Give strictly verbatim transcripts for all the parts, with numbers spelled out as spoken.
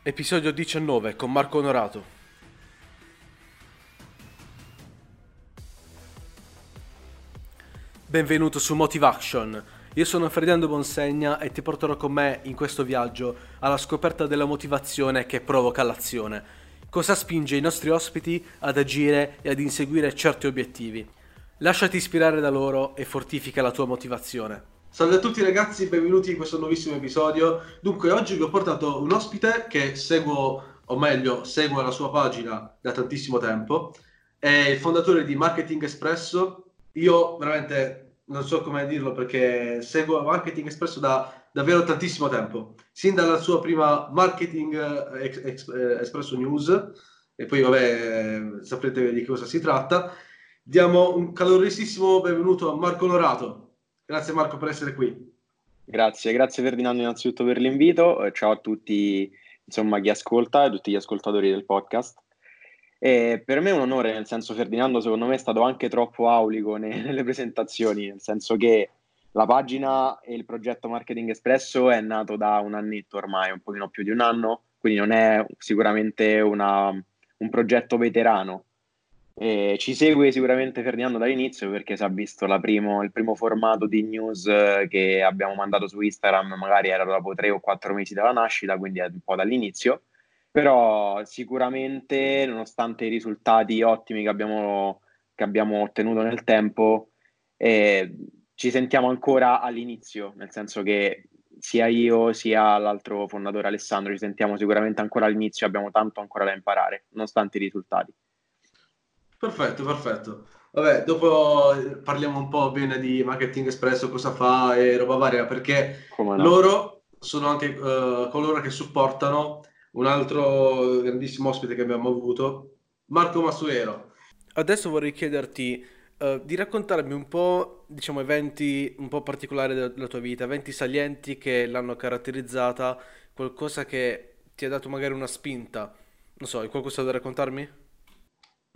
Episodio diciannove con Marco Onorato. Benvenuto su Motivation. Io sono Ferdinando Bonsegna e ti porterò con me in questo viaggio alla scoperta della motivazione che provoca l'azione. Cosa spinge i nostri ospiti ad agire e ad inseguire certi obiettivi? Lasciati ispirare da loro e fortifica la tua motivazione. Salve a tutti ragazzi, benvenuti in questo nuovissimo episodio. Dunque oggi vi ho portato un ospite che seguo, o meglio seguo la sua pagina da tantissimo tempo. È il fondatore di Marketing Espresso. Io veramente non so come dirlo perché seguo Marketing Espresso da davvero tantissimo tempo, sin dalla sua prima Marketing Espresso News, e poi vabbè saprete di cosa si tratta. Diamo un calorosissimo benvenuto a Marco Onorato. Grazie Marco per essere qui. Grazie, grazie Ferdinando innanzitutto per l'invito. Ciao a tutti, insomma, chi ascolta e tutti gli ascoltatori del podcast. E per me è un onore, nel senso Ferdinando secondo me è stato anche troppo aulico nelle presentazioni, nel senso che la pagina e il progetto Marketing Espresso è nato da un annetto ormai, un pochino più di un anno, quindi non è sicuramente una, un progetto veterano. Eh, ci segue sicuramente Ferdinando dall'inizio perché si è visto la primo, il primo formato di news che abbiamo mandato su Instagram, magari era dopo tre o quattro mesi dalla nascita, quindi è un po' dall'inizio, però sicuramente nonostante i risultati ottimi che abbiamo, che abbiamo ottenuto nel tempo, eh, ci sentiamo ancora all'inizio, nel senso che sia io sia l'altro fondatore Alessandro ci sentiamo sicuramente ancora all'inizio, abbiamo tanto ancora da imparare nonostante i risultati. Perfetto, perfetto. Vabbè, dopo parliamo un po' bene di Marketing Espresso, cosa fa e roba varia, perché no, loro sono anche uh, coloro che supportano un altro grandissimo ospite che abbiamo avuto, Marco Massuero. Adesso vorrei chiederti uh, di raccontarmi un po', diciamo, eventi un po' particolari della tua vita, eventi salienti che l'hanno caratterizzata, qualcosa che ti ha dato magari una spinta. Non so, hai qualcosa da raccontarmi?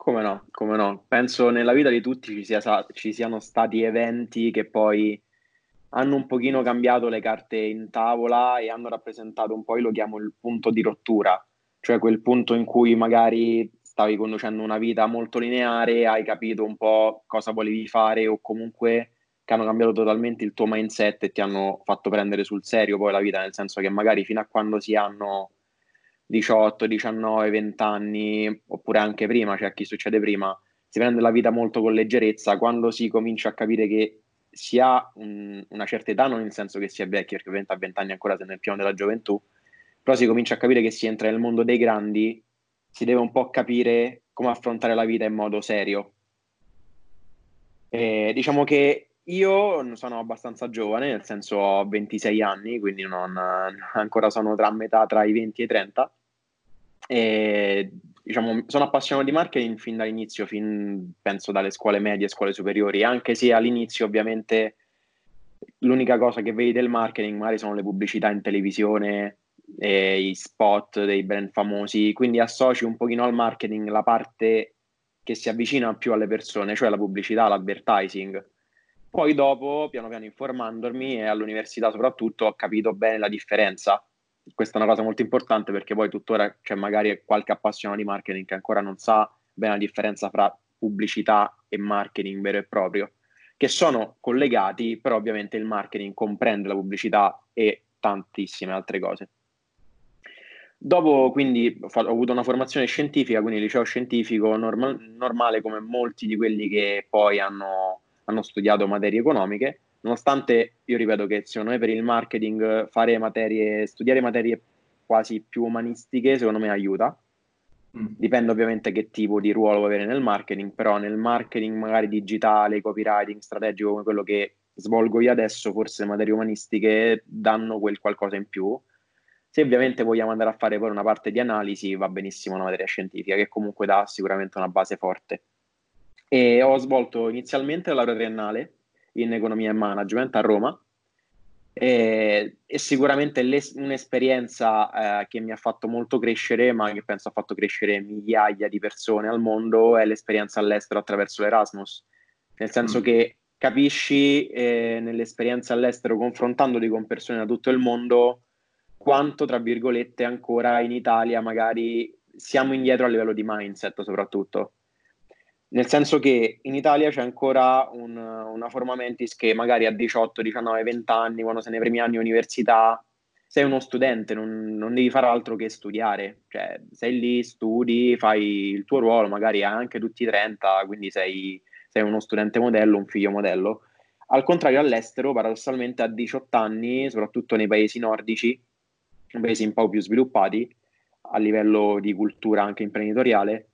Come no, come no. Penso nella vita di tutti ci, sia, ci siano stati eventi che poi hanno un pochino cambiato le carte in tavola e hanno rappresentato un po', io lo chiamo il punto di rottura, cioè quel punto in cui magari stavi conducendo una vita molto lineare, hai capito un po' cosa volevi fare o comunque che hanno cambiato totalmente il tuo mindset e ti hanno fatto prendere sul serio poi la vita, nel senso che magari fino a quando si hanno diciotto, diciannove, venti anni, oppure anche prima, cioè a chi succede prima, si prende la vita molto con leggerezza. Quando si comincia a capire che si ha un, una certa età, non nel senso che si è vecchi, perché ovviamente a venti anni ancora sei nel pieno della gioventù, però si comincia a capire che si entra nel mondo dei grandi, si deve un po' capire come affrontare la vita in modo serio. E diciamo che io sono abbastanza giovane, nel senso ho ventisei anni, quindi non, ancora sono tra metà tra i venti e i trenta. E, diciamo, sono appassionato di marketing fin dall'inizio, fin, penso dalle scuole medie, scuole superiori, anche se all'inizio ovviamente l'unica cosa che vedi del marketing magari sono le pubblicità in televisione, e i spot dei brand famosi, quindi associ un pochino al marketing la parte che si avvicina più alle persone, cioè la pubblicità, l'advertising. Poi dopo, piano piano informandomi e all'università soprattutto, ho capito bene la differenza. Questa è una cosa molto importante perché poi tuttora c'è magari qualche appassionato di marketing che ancora non sa bene la differenza fra pubblicità e marketing vero e proprio, che sono collegati, però ovviamente il marketing comprende la pubblicità e tantissime altre cose. Dopo quindi ho, fatto, ho avuto una formazione scientifica, quindi liceo scientifico norma- normale come molti di quelli che poi hanno... hanno studiato materie economiche, nonostante io ripeto che secondo me per il marketing fare materie, studiare materie quasi più umanistiche secondo me aiuta, mm. Dipende ovviamente che tipo di ruolo vuoi avere nel marketing, però nel marketing magari digitale, copywriting, strategico come quello che svolgo io adesso, forse materie umanistiche danno quel qualcosa in più. Se ovviamente vogliamo andare a fare poi una parte di analisi va benissimo una materia scientifica che comunque dà sicuramente una base forte. E ho svolto inizialmente la laurea triennale in economia e management a Roma e, e sicuramente le, un'esperienza eh, che mi ha fatto molto crescere, ma che penso ha fatto crescere migliaia di persone al mondo, è l'esperienza all'estero attraverso l'Erasmus, nel senso mm. che capisci eh, nell'esperienza all'estero confrontandoti con persone da tutto il mondo quanto, tra virgolette, ancora in Italia magari siamo indietro a livello di mindset soprattutto. Nel senso che in Italia c'è ancora un, una forma mentis che magari a diciotto, diciannove, venti anni, quando sei nei primi anni di università, sei uno studente, non, non devi fare altro che studiare. Cioè, sei lì, studi, fai il tuo ruolo, magari anche tutti i trenta, quindi sei, sei uno studente modello, un figlio modello. Al contrario, all'estero, paradossalmente, a diciotto anni, soprattutto nei paesi nordici, paesi un po' più sviluppati, a livello di cultura anche imprenditoriale,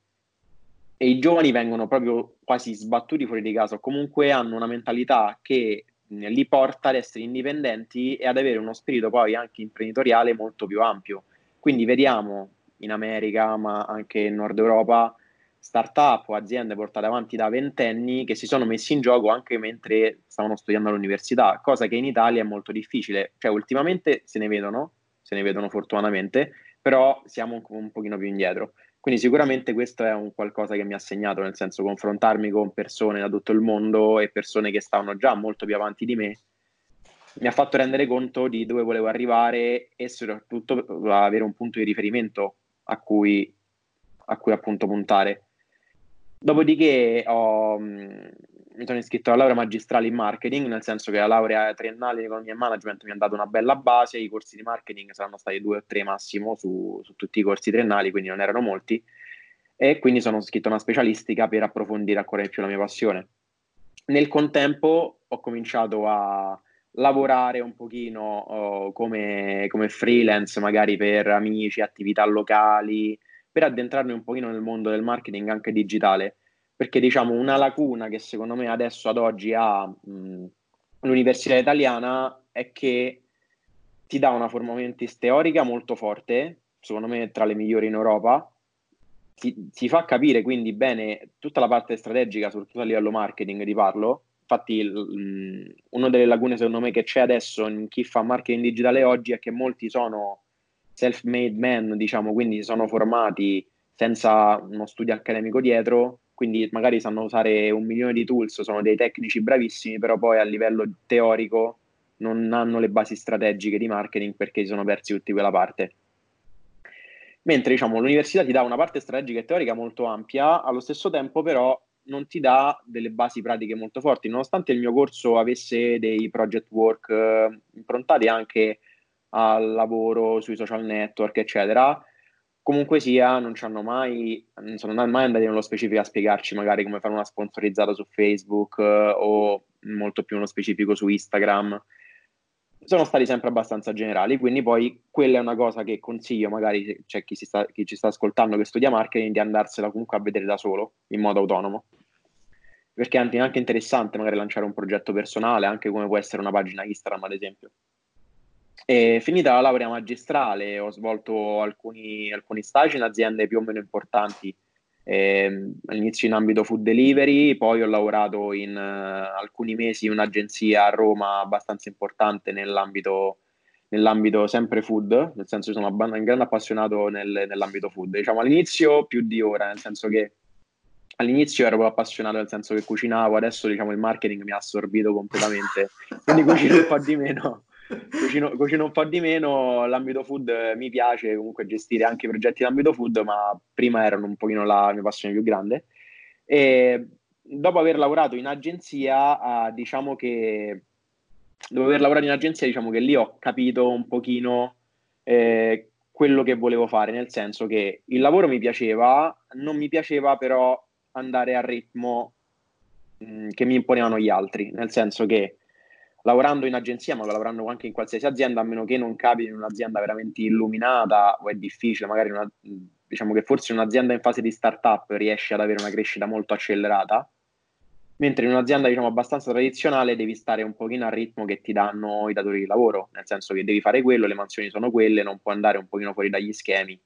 e i giovani vengono proprio quasi sbattuti fuori di casa, o comunque hanno una mentalità che li porta ad essere indipendenti e ad avere uno spirito poi anche imprenditoriale molto più ampio. Quindi vediamo in America, ma anche in Nord Europa, start-up o aziende portate avanti da ventenni che si sono messi in gioco anche mentre stavano studiando all'università, cosa che in Italia è molto difficile. Cioè, ultimamente se ne vedono, se ne vedono fortunatamente, però siamo un pochino più indietro. Quindi sicuramente questo è un qualcosa che mi ha segnato, nel senso confrontarmi con persone da tutto il mondo e persone che stavano già molto più avanti di me, mi ha fatto rendere conto di dove volevo arrivare e soprattutto avere un punto di riferimento a cui, a cui appunto puntare. Dopodiché ho, mi sono iscritto alla laurea magistrale in marketing, nel senso che la laurea triennale in economia e management mi ha dato una bella base, i corsi di marketing saranno stati due o tre massimo su, su tutti i corsi triennali, quindi non erano molti, e quindi sono iscritto a una specialistica per approfondire ancora di più la mia passione. Nel contempo ho cominciato a lavorare un pochino oh, come, come freelance, magari per amici, attività locali, per addentrarmi un pochino nel mondo del marketing anche digitale, perché diciamo una lacuna che secondo me adesso ad oggi ha mh, l'università italiana è che ti dà una forma mentis teorica molto forte, secondo me tra le migliori in Europa, ti, ti fa capire quindi bene tutta la parte strategica, soprattutto a livello marketing ti parlo, infatti mh, una delle lacune secondo me che c'è adesso in chi fa marketing digitale oggi è che molti sono self-made men, diciamo, quindi si sono formati senza uno studio accademico dietro, quindi magari sanno usare un milione di tools, sono dei tecnici bravissimi, però poi a livello teorico non hanno le basi strategiche di marketing perché si sono persi tutti quella parte. Mentre, diciamo, l'università ti dà una parte strategica e teorica molto ampia, allo stesso tempo però non ti dà delle basi pratiche molto forti, nonostante il mio corso avesse dei project work eh, improntati anche al lavoro, sui social network eccetera, comunque sia non ci hanno mai non sono mai andati nello specifico a spiegarci magari come fare una sponsorizzata su Facebook eh, o molto più nello specifico su Instagram, sono stati sempre abbastanza generali, quindi poi quella è una cosa che consiglio magari c'è cioè, chi, chi ci sta ascoltando che studia marketing di andarsela comunque a vedere da solo in modo autonomo, perché è anche interessante magari lanciare un progetto personale, anche come può essere una pagina Instagram ad esempio. E finita la laurea magistrale ho svolto alcuni, alcuni stage in aziende più o meno importanti, eh, all'inizio in ambito food delivery, poi ho lavorato in uh, alcuni mesi in un'agenzia a Roma abbastanza importante nell'ambito, nell'ambito sempre food, nel senso sono abba- un grande appassionato nel, nell'ambito food, diciamo all'inizio più di ora, nel senso che all'inizio ero appassionato nel senso che cucinavo, adesso diciamo il marketing mi ha assorbito completamente, quindi cucino un po' di meno. Cucino, cucino un po' di meno, l'ambito food mi piace comunque gestire anche i progetti d'ambito food, ma prima erano un pochino la mia passione più grande. E dopo aver lavorato in agenzia, diciamo che dopo aver lavorato in agenzia, diciamo che lì ho capito un pochino eh, quello che volevo fare, nel senso che il lavoro mi piaceva, non mi piaceva però andare al ritmo mh, che mi imponevano gli altri, nel senso che lavorando in agenzia, ma lavorando anche in qualsiasi azienda, a meno che non capiti in un'azienda veramente illuminata, o è difficile, magari una, diciamo che forse in un'azienda in fase di startup riesci ad avere una crescita molto accelerata, mentre in un'azienda diciamo abbastanza tradizionale devi stare un pochino al ritmo che ti danno i datori di lavoro, nel senso che devi fare quello, le mansioni sono quelle, non puoi andare un pochino fuori dagli schemi.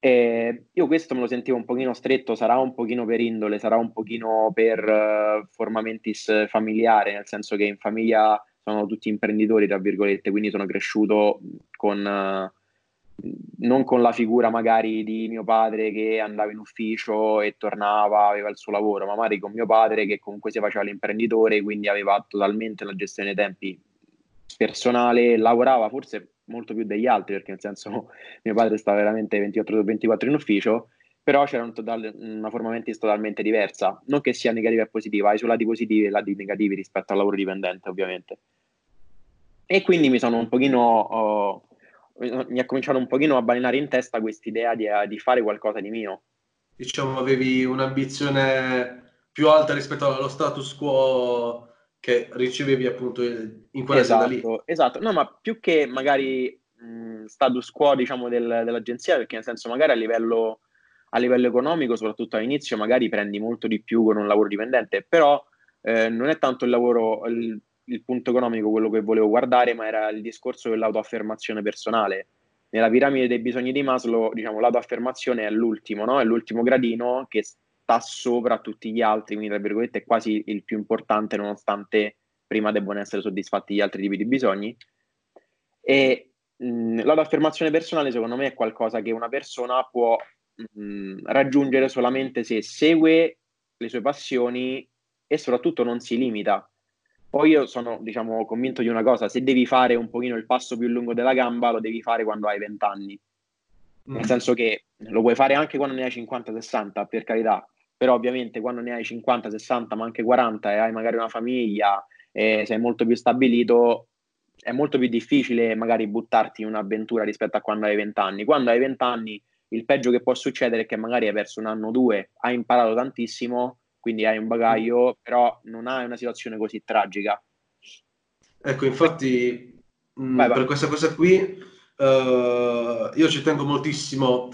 E io questo me lo sentivo un pochino stretto, sarà un pochino per indole, sarà un pochino per uh, forma mentis familiare, nel senso che in famiglia sono tutti imprenditori tra virgolette, quindi sono cresciuto con uh, non con la figura magari di mio padre che andava in ufficio e tornava, aveva il suo lavoro, ma magari con mio padre che comunque si faceva l'imprenditore, quindi aveva totalmente la gestione dei tempi personale, lavorava forse molto più degli altri, perché nel senso mio padre stava veramente ventiquattro su ventiquattro in ufficio, però c'era un total, una forma mentis totalmente diversa, non che sia negativa e positiva, ha i suoi lati positivi e lati negativi rispetto al lavoro dipendente ovviamente. E quindi mi sono un pochino, oh, mi ha cominciato un pochino a balenare in testa quest'idea di, di fare qualcosa di mio. Diciamo avevi un'ambizione più alta rispetto allo status quo che ricevevi appunto in quella esatto, zona lì. Esatto, no, ma più che magari mh, status quo diciamo del, dell'agenzia, perché nel senso magari a livello, a livello economico, soprattutto all'inizio, magari prendi molto di più con un lavoro dipendente, però eh, non è tanto il lavoro, il, il punto economico quello che volevo guardare, ma era il discorso dell'autoaffermazione personale. Nella piramide dei bisogni di Maslow, diciamo, l'autoaffermazione è l'ultimo, no? È l'ultimo gradino che sta sopra tutti gli altri, quindi tra virgolette è quasi il più importante, nonostante prima debbano essere soddisfatti gli altri tipi di bisogni. E mh, l'autoaffermazione personale secondo me è qualcosa che una persona può mh, raggiungere solamente se segue le sue passioni e soprattutto non si limita. Poi io sono, diciamo, convinto di una cosa: se devi fare un pochino il passo più lungo della gamba, lo devi fare quando hai venti anni. Mm. Nel senso che lo puoi fare anche quando ne hai cinquanta sessanta, per carità, però ovviamente quando ne hai cinquanta sessanta, ma anche quaranta, e hai magari una famiglia, e sei molto più stabilito, è molto più difficile magari buttarti in un'avventura rispetto a quando hai venti anni. Quando hai venti anni, il peggio che può succedere è che magari hai perso un anno o due, hai imparato tantissimo, quindi hai un bagaglio, però non hai una situazione così tragica. Ecco, infatti, mh, vai, vai. Per questa cosa qui uh, io ci tengo moltissimo.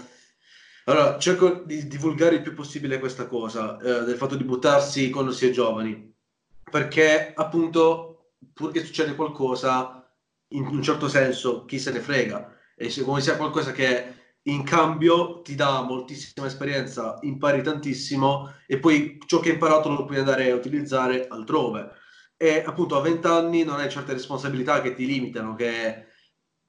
Allora, cerco di divulgare il più possibile questa cosa, uh, del fatto di buttarsi quando si è giovani, perché appunto, purché succede qualcosa, in un certo senso, chi se ne frega. E se come sia qualcosa che in cambio ti dà moltissima esperienza, impari tantissimo e poi ciò che hai imparato lo puoi andare a utilizzare altrove. E appunto a venti anni non hai certe responsabilità che ti limitano, che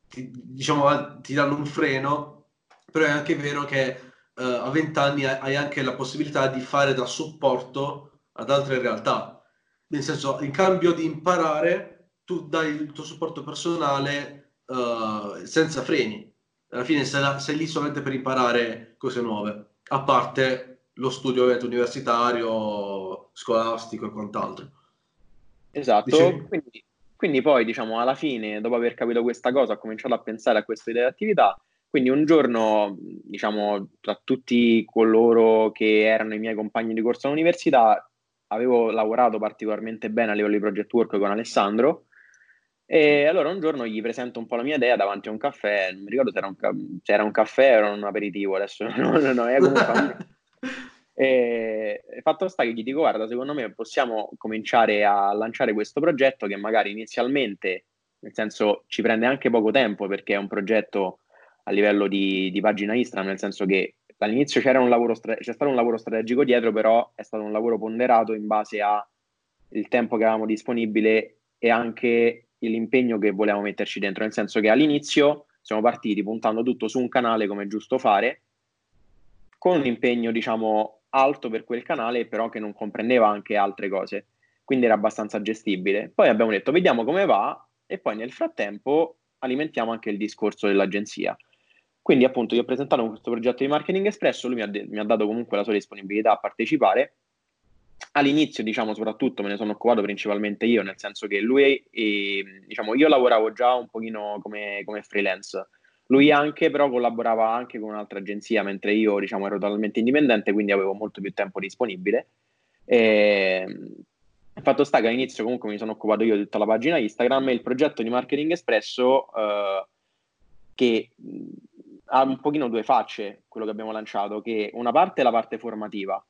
ti, diciamo ti danno un freno, però è anche vero che uh, a venti anni hai anche la possibilità di fare da supporto ad altre realtà, nel senso in cambio di imparare tu dai il tuo supporto personale uh, senza freni. Alla fine sei lì solamente per imparare cose nuove, a parte lo studio universitario, scolastico e quant'altro. Esatto, quindi, quindi poi diciamo alla fine, dopo aver capito questa cosa, ho cominciato a pensare a questa idea di attività. Quindi un giorno, diciamo, tra tutti coloro che erano i miei compagni di corso all'università, avevo lavorato particolarmente bene a livello di project work con Alessandro. E allora un giorno gli presento un po' la mia idea davanti a un caffè, non mi ricordo se era un, ca- se era un caffè o un aperitivo, adesso no, no, no, è comunque... e fatto sta che gli dico: guarda, secondo me possiamo cominciare a lanciare questo progetto che magari inizialmente, nel senso, ci prende anche poco tempo, perché è un progetto a livello di, di pagina Instagram, nel senso che dall'inizio c'era un lavoro stra- c'è stato un lavoro strategico dietro, però è stato un lavoro ponderato in base al tempo che avevamo disponibile e anche l'impegno che volevamo metterci dentro, nel senso che all'inizio siamo partiti puntando tutto su un canale, come è giusto fare, con un impegno diciamo alto per quel canale, però che non comprendeva anche altre cose, quindi era abbastanza gestibile. Poi abbiamo detto vediamo come va, e poi nel frattempo alimentiamo anche il discorso dell'agenzia. Quindi appunto gli ho presentato questo progetto di Marketing Espresso, lui mi ha, de- mi ha dato comunque la sua disponibilità a partecipare. All'inizio, diciamo, soprattutto me ne sono occupato principalmente io, nel senso che lui, e, diciamo, io lavoravo già un pochino come, come freelance, lui anche, però collaborava anche con un'altra agenzia, mentre io, diciamo, ero totalmente indipendente, quindi avevo molto più tempo disponibile. E, fatto sta che all'inizio comunque mi sono occupato io di tutta la pagina Instagram, e il progetto di Marketing Espresso, eh, che ha un pochino due facce, quello che abbiamo lanciato, che una parte è la parte formativa,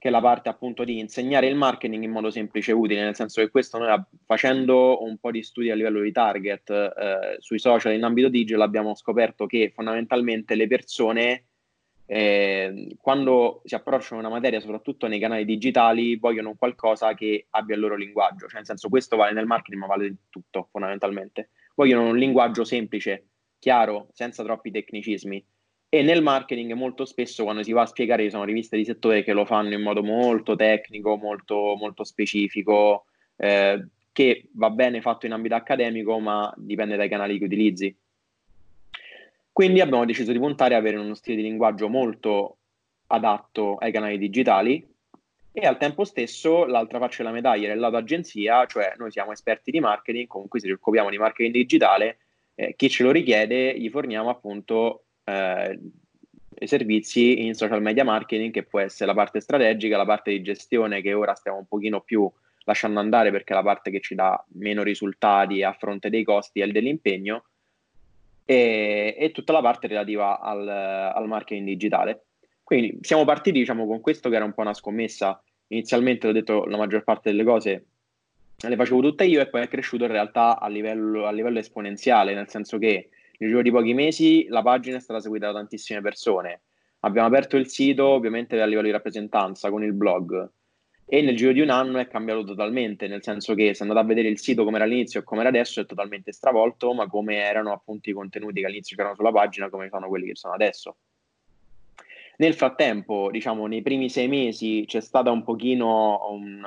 che è la parte appunto di insegnare il marketing in modo semplice e utile, nel senso che questo noi, facendo un po' di studi a livello di target eh, sui social in ambito digital, abbiamo scoperto che fondamentalmente le persone eh, quando si approcciano a una materia, soprattutto nei canali digitali, vogliono qualcosa che abbia il loro linguaggio, cioè nel senso, questo vale nel marketing ma vale in tutto fondamentalmente, vogliono un linguaggio semplice, chiaro, senza troppi tecnicismi. E nel marketing molto spesso quando si va a spiegare ci sono riviste di settore che lo fanno in modo molto tecnico, molto, molto specifico, eh, che va bene fatto in ambito accademico, ma dipende dai canali che utilizzi. Quindi abbiamo deciso di puntare a avere uno stile di linguaggio molto adatto ai canali digitali, e al tempo stesso l'altra faccia della medaglia è il lato agenzia, cioè noi siamo esperti di marketing, comunque ci occupiamo di marketing digitale, eh, chi ce lo richiede gli forniamo appunto eh, i servizi in social media marketing, che può essere la parte strategica, la parte di gestione che ora stiamo un pochino più lasciando andare perché è la parte che ci dà meno risultati a fronte dei costi e dell'impegno, e, e tutta la parte relativa al, al marketing digitale. Quindi siamo partiti, diciamo, con questo che era un po' una scommessa. Inizialmente, l'ho detto, la maggior parte delle cose le facevo tutte io, e poi è cresciuto in realtà a livello, a livello esponenziale, nel senso che nel giro di pochi mesi la pagina è stata seguita da tantissime persone. Abbiamo aperto il sito ovviamente a livello di rappresentanza con il blog, e nel giro di un anno è cambiato totalmente, nel senso che se andate a vedere il sito come era all'inizio e come era adesso è totalmente stravolto, ma come erano appunto i contenuti che all'inizio c'erano sulla pagina, come sono quelli che sono adesso. Nel frattempo, diciamo, nei primi sei mesi c'è stata un pochino un...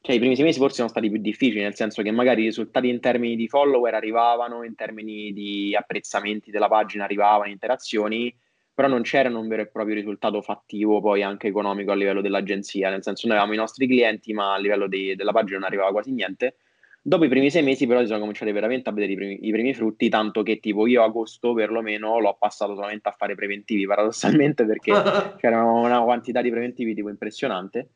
cioè i primi sei mesi forse sono stati più difficili, nel senso che magari i risultati in termini di follower arrivavano, in termini di apprezzamenti della pagina arrivavano, interazioni, però non c'era un vero e proprio risultato fattivo poi anche economico a livello dell'agenzia, nel senso noi avevamo i nostri clienti, ma a livello di, della pagina non arrivava quasi niente. Dopo i primi sei mesi però si sono cominciati veramente a vedere i primi, i primi frutti, tanto che tipo io agosto perlomeno l'ho passato solamente a fare preventivi, paradossalmente, perché c'era una quantità di preventivi tipo impressionante,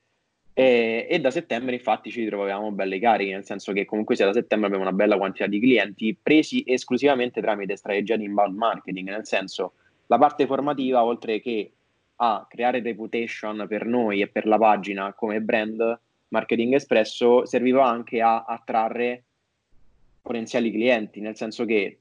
e, e da settembre infatti ci ritrovavamo belle cariche, nel senso che comunque sia da settembre abbiamo una bella quantità di clienti presi esclusivamente tramite strategia di inbound marketing, nel senso la parte formativa, oltre che a creare reputation per noi e per la pagina come brand, Marketing Espresso serviva anche a attrarre potenziali clienti, nel senso che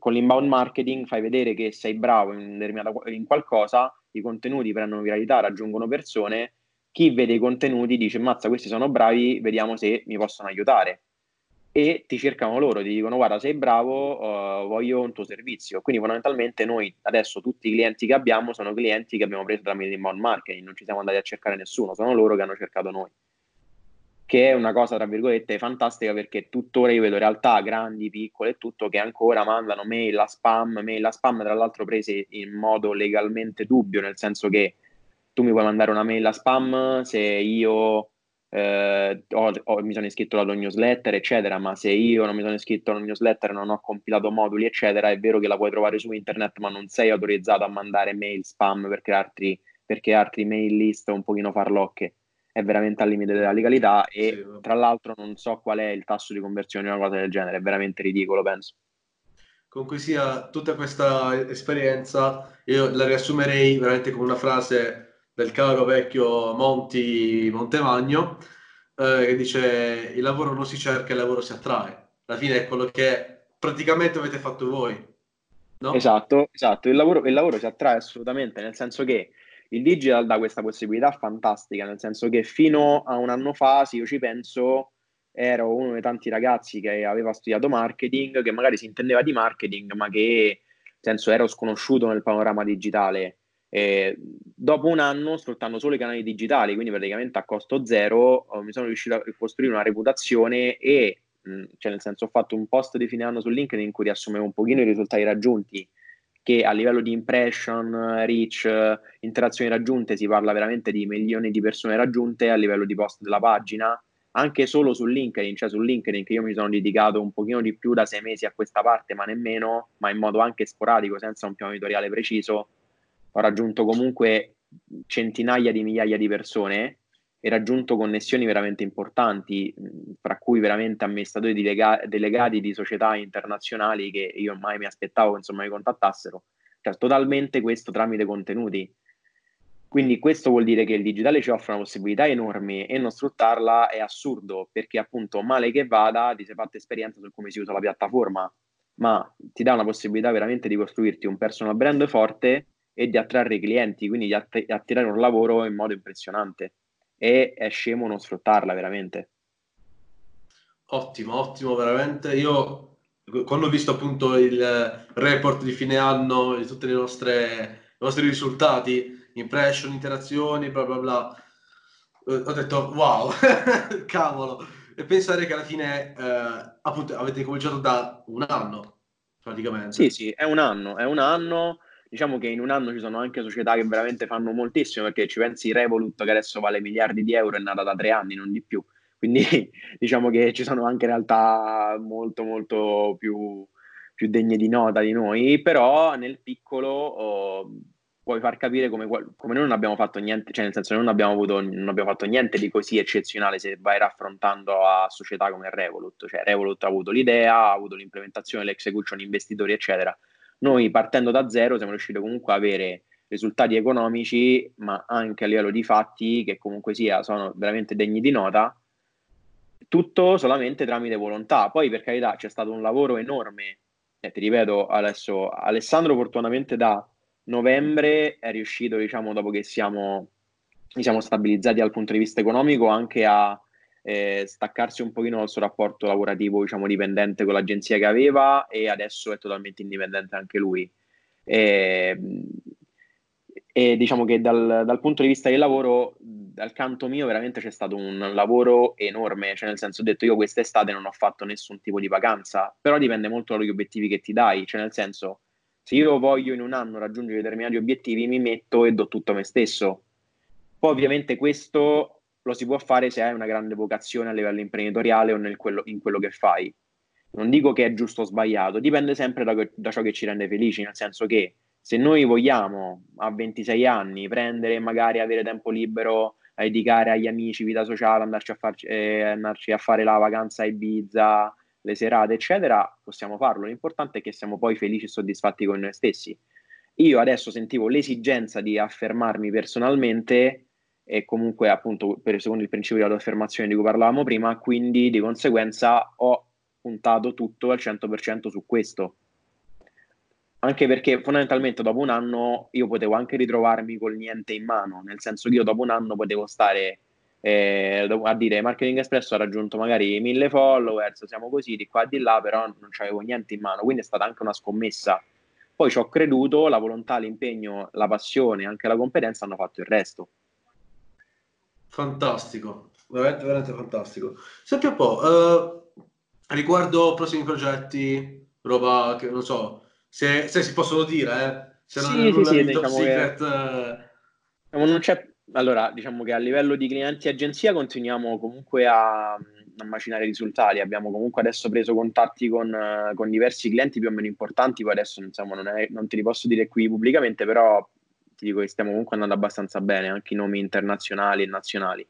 con l'inbound marketing fai vedere che sei bravo in, in qualcosa, i contenuti prendono viralità, raggiungono persone, chi vede i contenuti dice mazza questi sono bravi, vediamo se mi possono aiutare, e ti cercano loro, ti dicono guarda sei bravo, uh, voglio un tuo servizio. Quindi fondamentalmente noi adesso tutti i clienti che abbiamo sono clienti che abbiamo preso tramite l'inbound marketing, non ci siamo andati a cercare nessuno, sono loro che hanno cercato noi, che è una cosa tra virgolette fantastica, perché tuttora io vedo realtà grandi, piccole e tutto che ancora mandano mail a spam, mail a spam tra l'altro prese in modo legalmente dubbio, nel senso che tu mi puoi mandare una mail a spam se io eh, ho, ho, mi sono iscritto alla tua newsletter eccetera, ma se io non mi sono iscritto alla newsletter, non ho compilato moduli eccetera, è vero che la puoi trovare su internet, ma non sei autorizzato a mandare mail spam per crearti, per crearti mail list un pochino farlocche. È veramente al limite della legalità, e sì, tra l'altro non so qual è il tasso di conversione o una cosa del genere, è veramente ridicolo, penso. Comunque sia, tutta questa esperienza io la riassumerei veramente con una frase del caro vecchio Monti Montemagno, eh, che dice il lavoro non si cerca, il lavoro si attrae. Alla fine è quello che praticamente avete fatto voi, no? Esatto, esatto, il lavoro, il lavoro si attrae assolutamente, nel senso che il digital dà questa possibilità fantastica, nel senso che fino a un anno fa, se io ci penso, ero uno dei tanti ragazzi che aveva studiato marketing, che magari si intendeva di marketing, ma che nel senso ero sconosciuto nel panorama digitale. E dopo un anno, sfruttando solo i canali digitali, quindi praticamente a costo zero, mi sono riuscito a costruire una reputazione e, cioè nel senso, ho fatto un post di fine anno su LinkedIn in cui riassumevo un pochino i risultati raggiunti, che a livello di impression, reach, interazioni raggiunte, si parla veramente di milioni di persone raggiunte a livello di post della pagina, anche solo su LinkedIn, cioè su LinkedIn che io mi sono dedicato un pochino di più da sei mesi a questa parte, ma nemmeno, ma in modo anche sporadico, senza un piano editoriale preciso, ho raggiunto comunque centinaia di migliaia di persone e raggiunto connessioni veramente importanti, fra cui veramente amministratori delega- delegati di società internazionali che io mai mi aspettavo insomma mi contattassero, cioè totalmente questo tramite contenuti. Quindi questo vuol dire che il digitale ci offre una possibilità enorme e non sfruttarla è assurdo, perché appunto male che vada ti sei fatta esperienza su come si usa la piattaforma, ma ti dà una possibilità veramente di costruirti un personal brand forte e di attrarre clienti, quindi di att- attirare un lavoro in modo impressionante, e è scemo non sfruttarla veramente. Ottimo, ottimo veramente. Io quando ho visto appunto il report di fine anno di tutti i nostri risultati, impression, interazioni, bla bla bla, eh, ho detto wow, cavolo, e pensare che alla fine eh, appunto avete cominciato da un anno praticamente. Sì, sì, è un anno, è un anno. Diciamo che in un anno ci sono anche società che veramente fanno moltissimo, perché ci pensi Revolut, che adesso vale miliardi di euro, è nata da tre anni, non di più. Quindi diciamo che ci sono anche realtà molto molto più, più degne di nota di noi, però nel piccolo oh, puoi far capire come, come noi non abbiamo fatto niente, cioè nel senso non abbiamo avuto, non abbiamo fatto niente di così eccezionale se vai raffrontando a società come Revolut. Cioè Revolut ha avuto l'idea, ha avuto l'implementazione, l'execution, investitori eccetera. Noi partendo da zero siamo riusciti comunque a avere risultati economici, ma anche a livello di fatti che comunque sia sono veramente degni di nota, tutto solamente tramite volontà. Poi per carità c'è stato un lavoro enorme, eh, ti ripeto adesso Alessandro fortunatamente da novembre è riuscito, diciamo dopo che siamo, siamo stabilizzati dal punto di vista economico, anche a Eh, staccarsi un pochino dal suo rapporto lavorativo, diciamo dipendente con l'agenzia che aveva, e adesso è totalmente indipendente anche lui, e, e diciamo che dal, dal punto di vista del lavoro, dal canto mio veramente c'è stato un lavoro enorme, cioè nel senso, ho detto io quest'estate non ho fatto nessun tipo di vacanza, però dipende molto dagli obiettivi che ti dai, cioè nel senso, se io voglio in un anno raggiungere determinati obiettivi mi metto e do tutto a me stesso. Poi ovviamente questo lo si può fare se hai una grande vocazione a livello imprenditoriale o nel quello, in quello che fai. Non dico che è giusto o sbagliato, dipende sempre da, da ciò che ci rende felici, nel senso che se noi vogliamo a ventisei anni prendere, magari avere tempo libero, a dedicare agli amici, vita sociale, andarci a, farci, eh, andarci a fare la vacanza a Ibiza, le serate eccetera, possiamo farlo, l'importante è che siamo poi felici e soddisfatti con noi stessi. Io adesso sentivo l'esigenza di affermarmi personalmente e comunque appunto per, secondo il principio di autoaffermazione di cui parlavamo prima, quindi di conseguenza ho puntato tutto al cento per cento su questo, anche perché fondamentalmente dopo un anno io potevo anche ritrovarmi col niente in mano, nel senso che io dopo un anno potevo stare eh, a dire Marketing Espresso ha raggiunto magari mille followers, siamo così di qua di là, però non c'avevo niente in mano, quindi è stata anche una scommessa. Poi ci ho creduto, la volontà, l'impegno, la passione, anche la competenza hanno fatto il resto. Fantastico, veramente, veramente fantastico. Senti un po', eh, riguardo prossimi progetti, roba che non so, se, se si possono dire, eh, se non sì, è nulla sì, di sì, top diciamo secret. Che, non c'è, allora, diciamo che a livello di clienti e agenzia continuiamo comunque a, a macinare risultati, abbiamo comunque adesso preso contatti con, con diversi clienti più o meno importanti, poi adesso insomma, non, è, non te li posso dire qui pubblicamente, però dico che stiamo comunque andando abbastanza bene, anche i nomi internazionali e nazionali.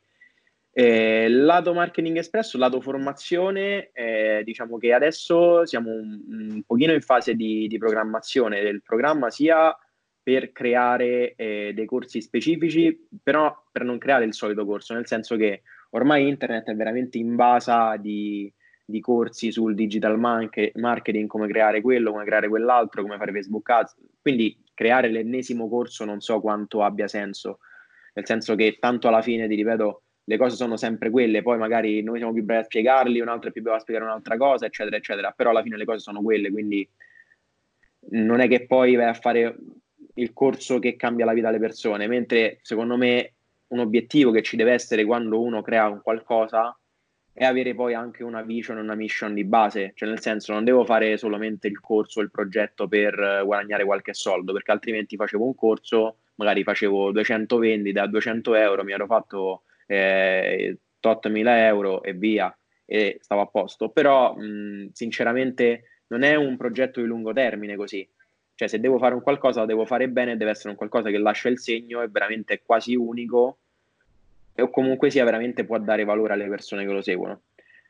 Eh, lato Marketing Espresso, lato formazione, eh, diciamo che adesso siamo un, un pochino in fase di, di programmazione del programma, sia per creare eh, dei corsi specifici, però per non creare il solito corso, nel senso che ormai internet è veramente invasa di, di corsi sul digital marketing, come creare quello, come creare quell'altro, come fare Facebook Ads, quindi creare l'ennesimo corso non so quanto abbia senso, nel senso che tanto alla fine, ti ripeto, le cose sono sempre quelle, poi magari noi siamo più bravi a spiegarli, un altro è più bravo a spiegare un'altra cosa, eccetera, eccetera, però alla fine le cose sono quelle, quindi non è che poi vai a fare il corso che cambia la vita alle persone, mentre secondo me un obiettivo che ci deve essere quando uno crea un qualcosa è avere poi anche una vision, una mission di base, cioè nel senso non devo fare solamente il corso, il progetto per guadagnare qualche soldo, perché altrimenti facevo un corso, magari facevo duecento vendite a duecento euro, mi ero fatto eh, ottomila euro e via, e stavo a posto, però mh, sinceramente non è un progetto di lungo termine così, cioè se devo fare un qualcosa lo devo fare bene, deve essere un qualcosa che lascia il segno, è veramente quasi unico, o comunque sia veramente può dare valore alle persone che lo seguono.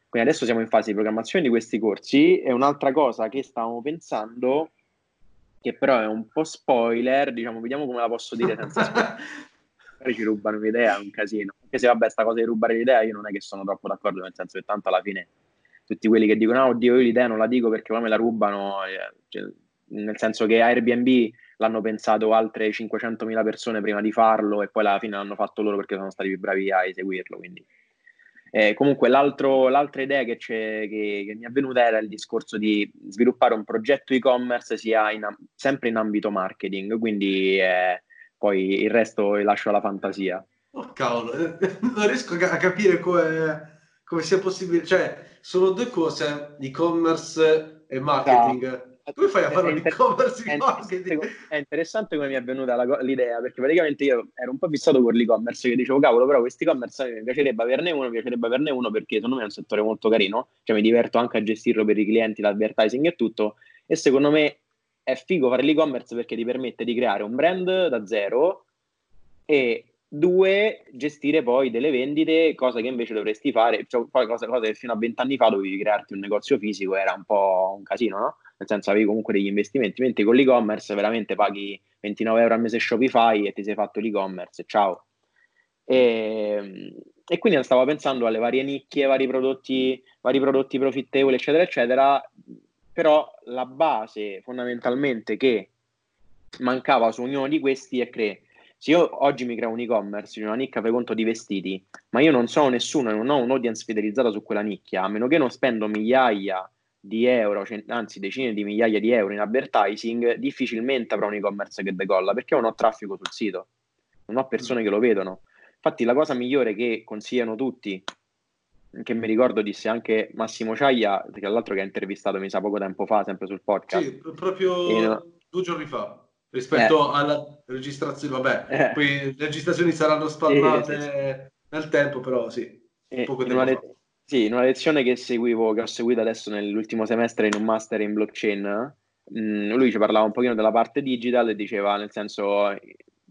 Quindi adesso siamo in fase di programmazione di questi corsi, e un'altra cosa che stavamo pensando, che però è un po' spoiler, diciamo, vediamo come la posso dire senza spoiler, magari ci rubano un'idea, è un casino, anche se vabbè sta cosa di rubare l'idea io non è che sono troppo d'accordo, nel senso che tanto alla fine tutti quelli che dicono no, oddio, io l'idea non la dico perché poi me la rubano, cioè, nel senso che Airbnb l'hanno pensato altre cinquecentomila persone prima di farlo e poi alla fine l'hanno fatto loro perché sono stati più bravi a eseguirlo, quindi eh, comunque l'altro, l'altra idea che, c'è, che, che mi è venuta era il discorso di sviluppare un progetto e-commerce sia in, sempre in ambito marketing, quindi eh, poi il resto lo lascio alla fantasia. Oh cavolo, non riesco a capire come come sia possibile, cioè sono due cose, e-commerce e marketing. No. Come fai a fare l'e-commerce e marketing? È interessante come mi è venuta la, l'idea, perché praticamente io ero un po' fissato con l'e-commerce, che dicevo cavolo, però questi e-commerce mi piacerebbe averne uno, mi piacerebbe averne uno perché secondo me è un settore molto carino, cioè mi diverto anche a gestirlo per i clienti, l'advertising e tutto, e secondo me è figo fare l'e-commerce perché ti permette di creare un brand da zero e due, gestire poi delle vendite, cosa che invece dovresti fare, cioè poi cosa, cosa che fino a vent'anni fa dovevi crearti un negozio fisico, era un po' un casino, no? Nel senso avevi comunque degli investimenti, mentre con l'e-commerce veramente paghi ventinove euro al mese Shopify e ti sei fatto l'e-commerce, ciao. E, e quindi stavo pensando alle varie nicchie, vari prodotti, vari prodotti profittevoli, eccetera, eccetera, però la base fondamentalmente che mancava su ognuno di questi è che se io oggi mi creo un e-commerce in una nicchia per conto di vestiti, ma io non sono nessuno e non ho un'audience fidelizzata su quella nicchia, a meno che non spendo migliaia di euro, anzi decine di migliaia di euro in advertising, difficilmente avrò un e-commerce che decolla, perché non ho traffico sul sito, non ho persone che lo vedono. Infatti la cosa migliore che consigliano tutti, che mi ricordo disse anche Massimo Ciaia, che l'altro che ha intervistato mi sa poco tempo fa, sempre sul podcast. Sì, proprio e... due giorni fa, rispetto eh. alla registrazione, vabbè, eh. poi le registrazioni saranno spalmate sì, sì, sì. nel tempo, però sì, eh, poco tempo fa. Sì, in una lezione che seguivo, che ho seguito adesso nell'ultimo semestre in un master in blockchain, mh, lui ci parlava un pochino della parte digital e diceva, nel senso,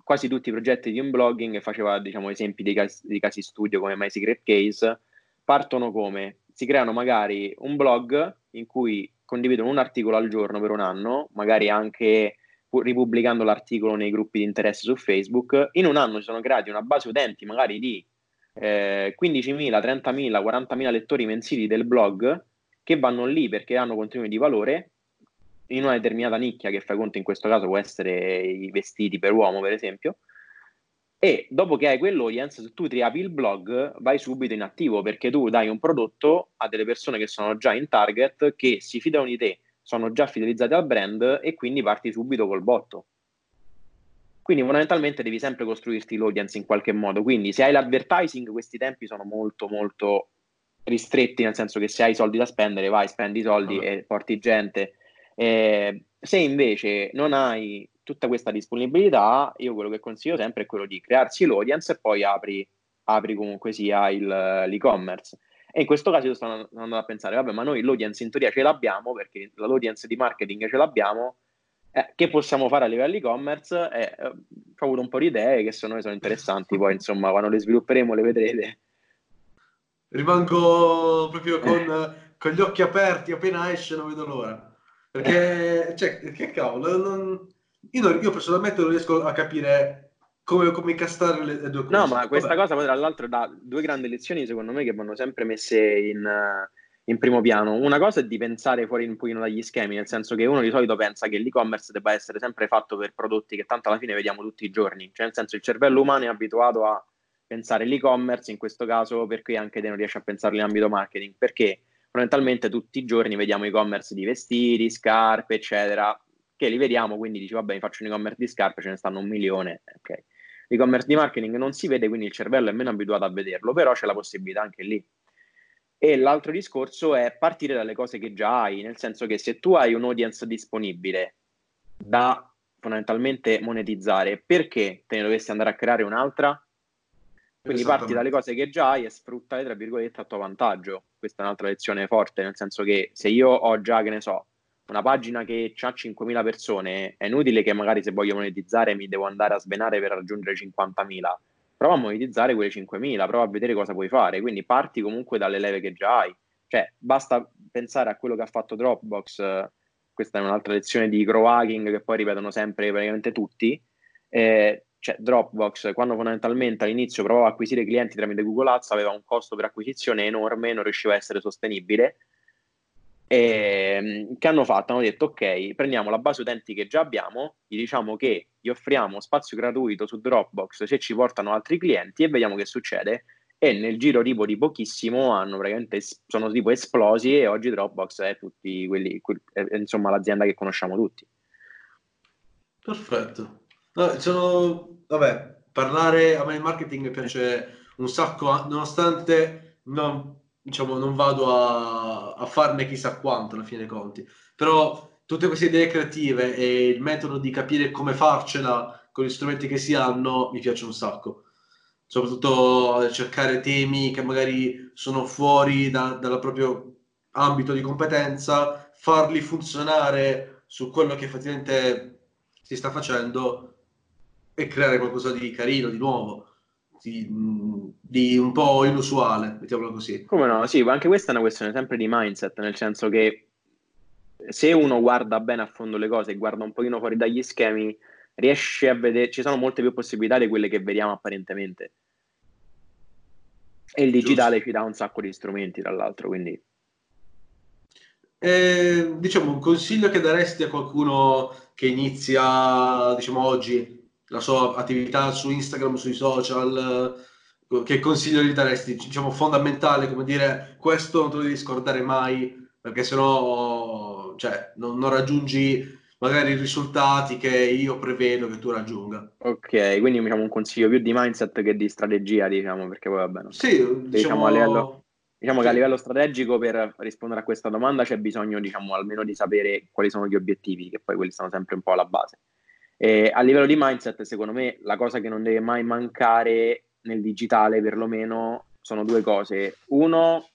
quasi tutti i progetti di un blogging, e faceva, diciamo, esempi di casi, di casi studio come My Secret Case, partono come? Si creano magari un blog in cui condividono un articolo al giorno per un anno, magari anche ripubblicando l'articolo nei gruppi di interesse su Facebook, in un anno si sono creati una base utenti magari di Eh, quindicimila, trentamila, quarantamila lettori mensili del blog che vanno lì perché hanno contenuti di valore in una determinata nicchia che fai conto in questo caso può essere i vestiti per uomo per esempio, e dopo che hai quell'audience, se tu ti riapi il blog vai subito in attivo perché tu dai un prodotto a delle persone che sono già in target, che si fidano di te, sono già fidelizzate al brand e quindi parti subito col botto. Quindi fondamentalmente devi sempre costruirti l'audience in qualche modo, quindi se hai l'advertising questi tempi sono molto molto ristretti, nel senso che se hai soldi da spendere vai, spendi i soldi allora. E porti gente, eh, se invece non hai tutta questa disponibilità, io quello che consiglio sempre è quello di crearsi l'audience e poi apri, apri comunque sia il, l'e-commerce. E in questo caso io sto andando a pensare, vabbè ma noi l'audience in teoria ce l'abbiamo perché l'audience di marketing ce l'abbiamo, Eh, che possiamo fare a livello e-commerce? Eh, eh, ho avuto un po' di idee che secondo me sono interessanti, poi insomma quando le svilupperemo le vedrete. Rimango proprio con, eh. con gli occhi aperti, appena esce non vedo l'ora, perché eh. cioè, che cavolo, non... Io, non, io personalmente non riesco a capire come, come incastrare le due cose. No, ma questa Vabbè. cosa poi tra l'altro dà due grandi lezioni secondo me che vanno sempre messe in... Uh, in primo piano. Una cosa è di pensare fuori un pochino dagli schemi, nel senso che uno di solito pensa che l'e-commerce debba essere sempre fatto per prodotti che tanto alla fine vediamo tutti i giorni, cioè nel senso il cervello umano è abituato a pensare l'e-commerce in questo caso, perché anche te non riesci a pensarlo in ambito marketing, perché fondamentalmente tutti i giorni vediamo e-commerce di vestiti, scarpe eccetera, che li vediamo, quindi dici vabbè mi faccio un e-commerce di scarpe, ce ne stanno un milione, ok. L'e-commerce di marketing non si vede, quindi il cervello è meno abituato a vederlo, però c'è la possibilità anche lì. E l'altro discorso è partire dalle cose che già hai, nel senso che se tu hai un'audience disponibile da fondamentalmente monetizzare, perché te ne dovresti andare a creare un'altra? Quindi parti dalle cose che già hai e sfruttale tra virgolette a tuo vantaggio. Questa è un'altra lezione forte, nel senso che se io ho già, che ne so, una pagina che ha cinquemila persone, è inutile che magari se voglio monetizzare mi devo andare a svenare per raggiungere cinquantamila. Prova a monetizzare quelle cinquemila, prova a vedere cosa puoi fare, quindi parti comunque dalle leve che già hai, cioè basta pensare a quello che ha fatto Dropbox, questa è un'altra lezione di grow hacking che poi ripetono sempre praticamente tutti, eh, cioè Dropbox quando fondamentalmente all'inizio provava a acquisire clienti tramite Google Ads aveva un costo per acquisizione enorme, non riusciva a essere sostenibile, e che hanno fatto? Hanno detto ok, prendiamo la base utenti che già abbiamo, gli diciamo che gli offriamo spazio gratuito su Dropbox se ci portano altri clienti e vediamo che succede, e nel giro tipo di pochissimo hanno praticamente sono tipo esplosi e oggi Dropbox è tutti quelli, è, insomma l'azienda che conosciamo tutti. Perfetto. No, sono, vabbè, parlare a me il marketing mi piace un sacco, nonostante non diciamo, non vado a, a farne chissà quanto alla fine dei conti, però tutte queste idee creative e il metodo di capire come farcela con gli strumenti che si hanno mi piace un sacco, soprattutto cercare temi che magari sono fuori da, dal proprio ambito di competenza, farli funzionare su quello che effettivamente si sta facendo e creare qualcosa di carino, di nuovo, di, di un po' inusuale, mettiamola così. Come no, sì, ma anche questa è una questione sempre di mindset, nel senso che se uno guarda bene a fondo le cose e guarda un pochino fuori dagli schemi, riesce a vedere, ci sono molte più possibilità di quelle che vediamo apparentemente, e il digitale Giusto. Ci dà un sacco di strumenti, tra l'altro, quindi eh, diciamo un consiglio che daresti a qualcuno che inizia, diciamo, oggi la sua attività su Instagram, sui social, che consiglio gli daresti, diciamo, fondamentale, come dire, questo non te lo devi scordare mai, perché sennò, cioè, non, non raggiungi magari i risultati che io prevedo che tu raggiunga. Ok, quindi diciamo un consiglio più di mindset che di strategia, diciamo, perché poi va bene. Sì, diciamo, diciamo, a livello, diciamo sì. che a livello strategico, per rispondere a questa domanda c'è bisogno, diciamo, almeno di sapere quali sono gli obiettivi, che poi quelli sono sempre un po' alla base. E a livello di mindset, secondo me, la cosa che non deve mai mancare nel digitale, perlomeno, sono due cose. Uno...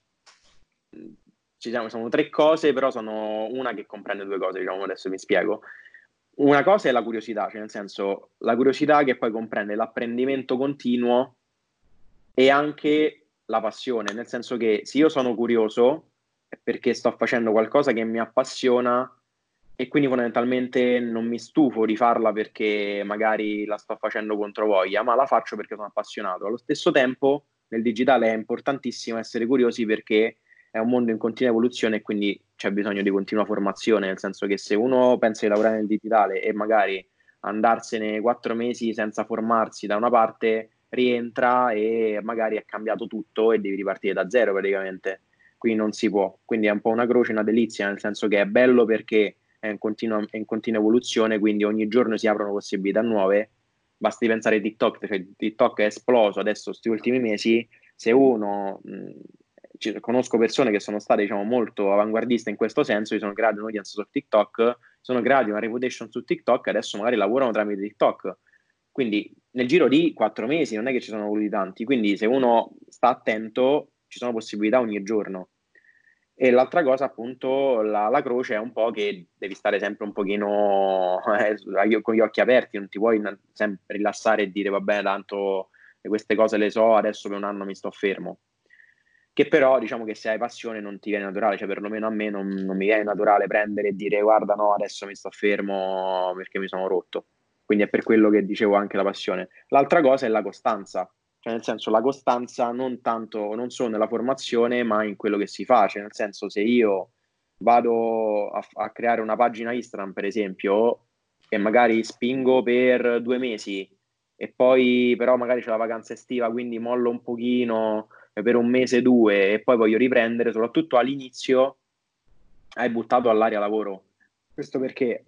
Ci siamo, sono tre cose, però sono una che comprende due cose, diciamo, adesso mi spiego. Una cosa è la curiosità, cioè nel senso la curiosità che poi comprende l'apprendimento continuo e anche la passione, nel senso che se io sono curioso è perché sto facendo qualcosa che mi appassiona e quindi fondamentalmente non mi stufo di farla perché magari la sto facendo contro voglia, ma la faccio perché sono appassionato. Allo stesso tempo nel digitale è importantissimo essere curiosi, perché è un mondo in continua evoluzione e quindi c'è bisogno di continua formazione, nel senso che se uno pensa di lavorare nel digitale e magari andarsene quattro mesi senza formarsi da una parte, rientra e magari è cambiato tutto e devi ripartire da zero praticamente, quindi non si può. Quindi è un po' una croce, una delizia, nel senso che è bello perché è in continua, è in continua evoluzione, quindi ogni giorno si aprono possibilità nuove. Basti pensare a TikTok, cioè TikTok è esploso adesso questi ultimi mesi. Se uno... Mh, conosco persone che sono state, diciamo, molto avanguardiste in questo senso, si sono creati un'audience su TikTok, sono creati una reputation su TikTok, adesso magari lavorano tramite TikTok, quindi nel giro di quattro mesi non è che ci sono voluti tanti, quindi se uno sta attento ci sono possibilità ogni giorno. E l'altra cosa, appunto, la, la croce è un po' che devi stare sempre un pochino eh, con gli occhi aperti, non ti puoi sempre rilassare e dire vabbè, tanto queste cose le so, adesso per un anno mi sto fermo. Che però, diciamo, che se hai passione non ti viene naturale, cioè perlomeno a me non, non mi viene naturale prendere e dire guarda no, adesso mi sto fermo perché mi sono rotto. Quindi è per quello che dicevo anche la passione. L'altra cosa è la costanza, cioè nel senso la costanza non tanto, non solo nella formazione ma in quello che si fa, cioè nel senso se io vado a, a creare una pagina Instagram, per esempio, e magari spingo per due mesi e poi però magari c'è la vacanza estiva quindi mollo un pochino... per un mese, due, e poi voglio riprendere, soprattutto all'inizio hai buttato all'aria lavoro. Questo perché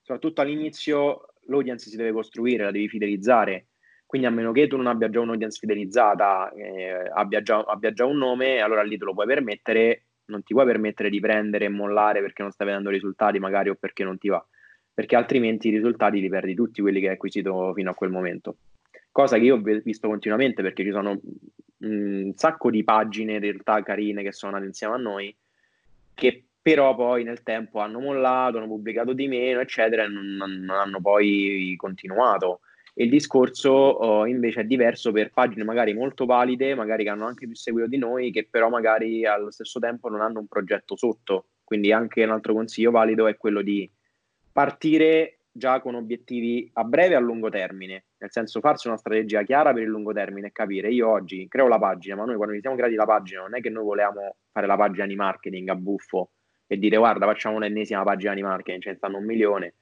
soprattutto all'inizio l'audience si deve costruire, la devi fidelizzare, quindi a meno che tu non abbia già un'audience fidelizzata, eh, abbia, già, abbia già un nome, allora lì te lo puoi permettere, non ti puoi permettere di prendere e mollare perché non stai vedendo risultati magari o perché non ti va, perché altrimenti i risultati li perdi tutti quelli che hai acquisito fino a quel momento. Cosa che io ho visto continuamente, perché ci sono un sacco di pagine in realtà carine che sono andate insieme a noi che però poi nel tempo hanno mollato, hanno pubblicato di meno eccetera e non, non hanno poi continuato. E il discorso oh, invece è diverso per pagine magari molto valide, magari che hanno anche più seguito di noi, che però magari allo stesso tempo non hanno un progetto sotto. Quindi anche un altro consiglio valido è quello di partire già con obiettivi a breve e a lungo termine, nel senso farsi una strategia chiara per il lungo termine e capire io oggi creo la pagina, ma noi quando ci siamo creati la pagina non è che noi volevamo fare la pagina di marketing a buffo e dire guarda facciamo un'ennesima pagina di marketing, ce ne stanno un milione,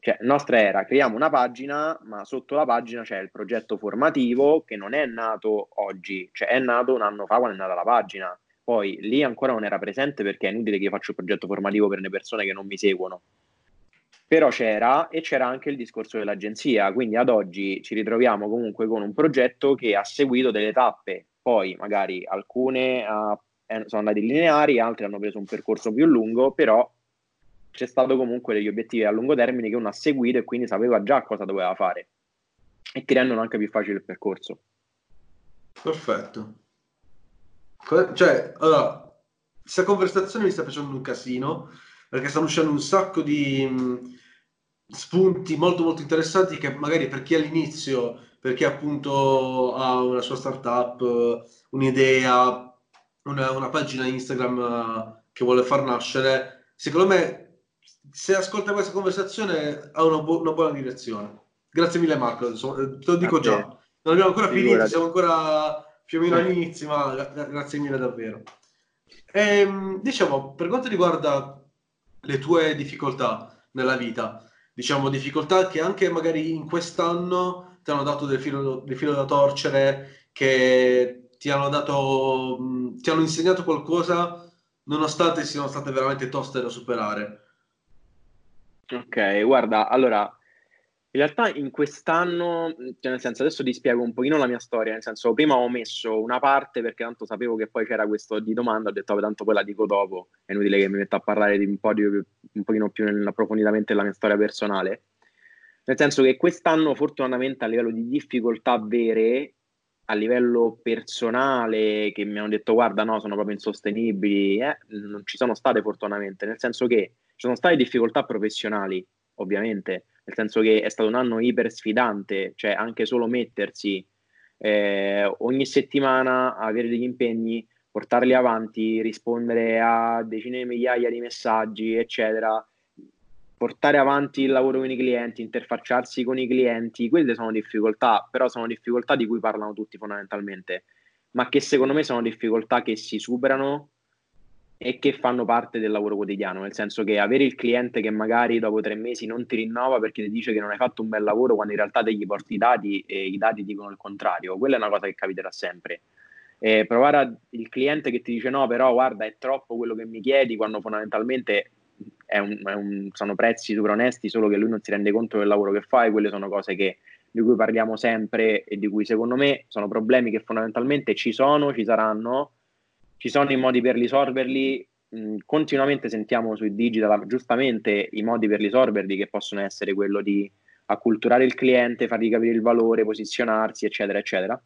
cioè nostra era creiamo una pagina ma sotto la pagina c'è il progetto formativo che non è nato oggi, cioè è nato un anno fa quando è nata la pagina, poi lì ancora non era presente perché è inutile che io faccio il progetto formativo per le persone che non mi seguono. Però c'era, e c'era anche il discorso dell'agenzia, quindi ad oggi ci ritroviamo comunque con un progetto che ha seguito delle tappe, poi magari alcune uh, sono andate lineari, altre hanno preso un percorso più lungo, però c'è stato comunque degli obiettivi a lungo termine che uno ha seguito e quindi sapeva già cosa doveva fare, e ti rendono anche più facile il percorso. Perfetto. Cioè, allora, questa conversazione mi sta facendo un casino, perché stanno uscendo un sacco di mh, spunti molto molto interessanti che magari per chi è all'inizio, per chi appunto ha una sua startup, un'idea, una, una pagina Instagram che vuole far nascere, secondo me se ascolta questa conversazione ha una, bu- una buona direzione. Grazie mille Marco, te lo dico già, non abbiamo ancora finito, siamo ancora più o meno all'inizio, ma gra- grazie mille davvero. E, diciamo, per quanto riguarda le tue difficoltà nella vita, diciamo difficoltà che anche magari in quest'anno ti hanno dato del filo, del filo da torcere, che ti hanno dato, mh, ti hanno insegnato qualcosa nonostante siano state veramente toste da superare. Ok, guarda, allora in realtà in quest'anno, cioè nel senso, adesso ti spiego un pochino la mia storia, nel senso, prima ho messo una parte perché tanto sapevo che poi c'era questo di domanda, ho detto, tanto poi la dico dopo, è inutile che mi metta a parlare di un po' di, un pochino più approfonditamente della mia storia personale, nel senso che quest'anno fortunatamente a livello di difficoltà vere, a livello personale, che mi hanno detto, guarda no, sono proprio insostenibili, eh, non ci sono state fortunatamente, nel senso che ci sono state difficoltà professionali, ovviamente, nel senso che è stato un anno iper sfidante, cioè anche solo mettersi eh, ogni settimana a avere degli impegni, portarli avanti, rispondere a decine di migliaia di messaggi, eccetera, portare avanti il lavoro con i clienti, interfacciarsi con i clienti, quelle sono difficoltà, però sono difficoltà di cui parlano tutti fondamentalmente, ma che secondo me sono difficoltà che si superano e che fanno parte del lavoro quotidiano, nel senso che avere il cliente che magari dopo tre mesi non ti rinnova perché ti dice che non hai fatto un bel lavoro quando in realtà te gli porti i dati e i dati dicono il contrario, quella è una cosa che capiterà sempre. E provare a, il cliente che ti dice no però guarda è troppo quello che mi chiedi, quando fondamentalmente è un, è un, sono prezzi super onesti, solo che lui non si rende conto del lavoro che fa, e quelle sono cose che, di cui parliamo sempre e di cui secondo me sono problemi che fondamentalmente ci sono, ci saranno, ci sono i modi per risolverli, mh, continuamente sentiamo sui digital giustamente i modi per risolverli, che possono essere quello di acculturare il cliente, fargli capire il valore, posizionarsi, eccetera eccetera,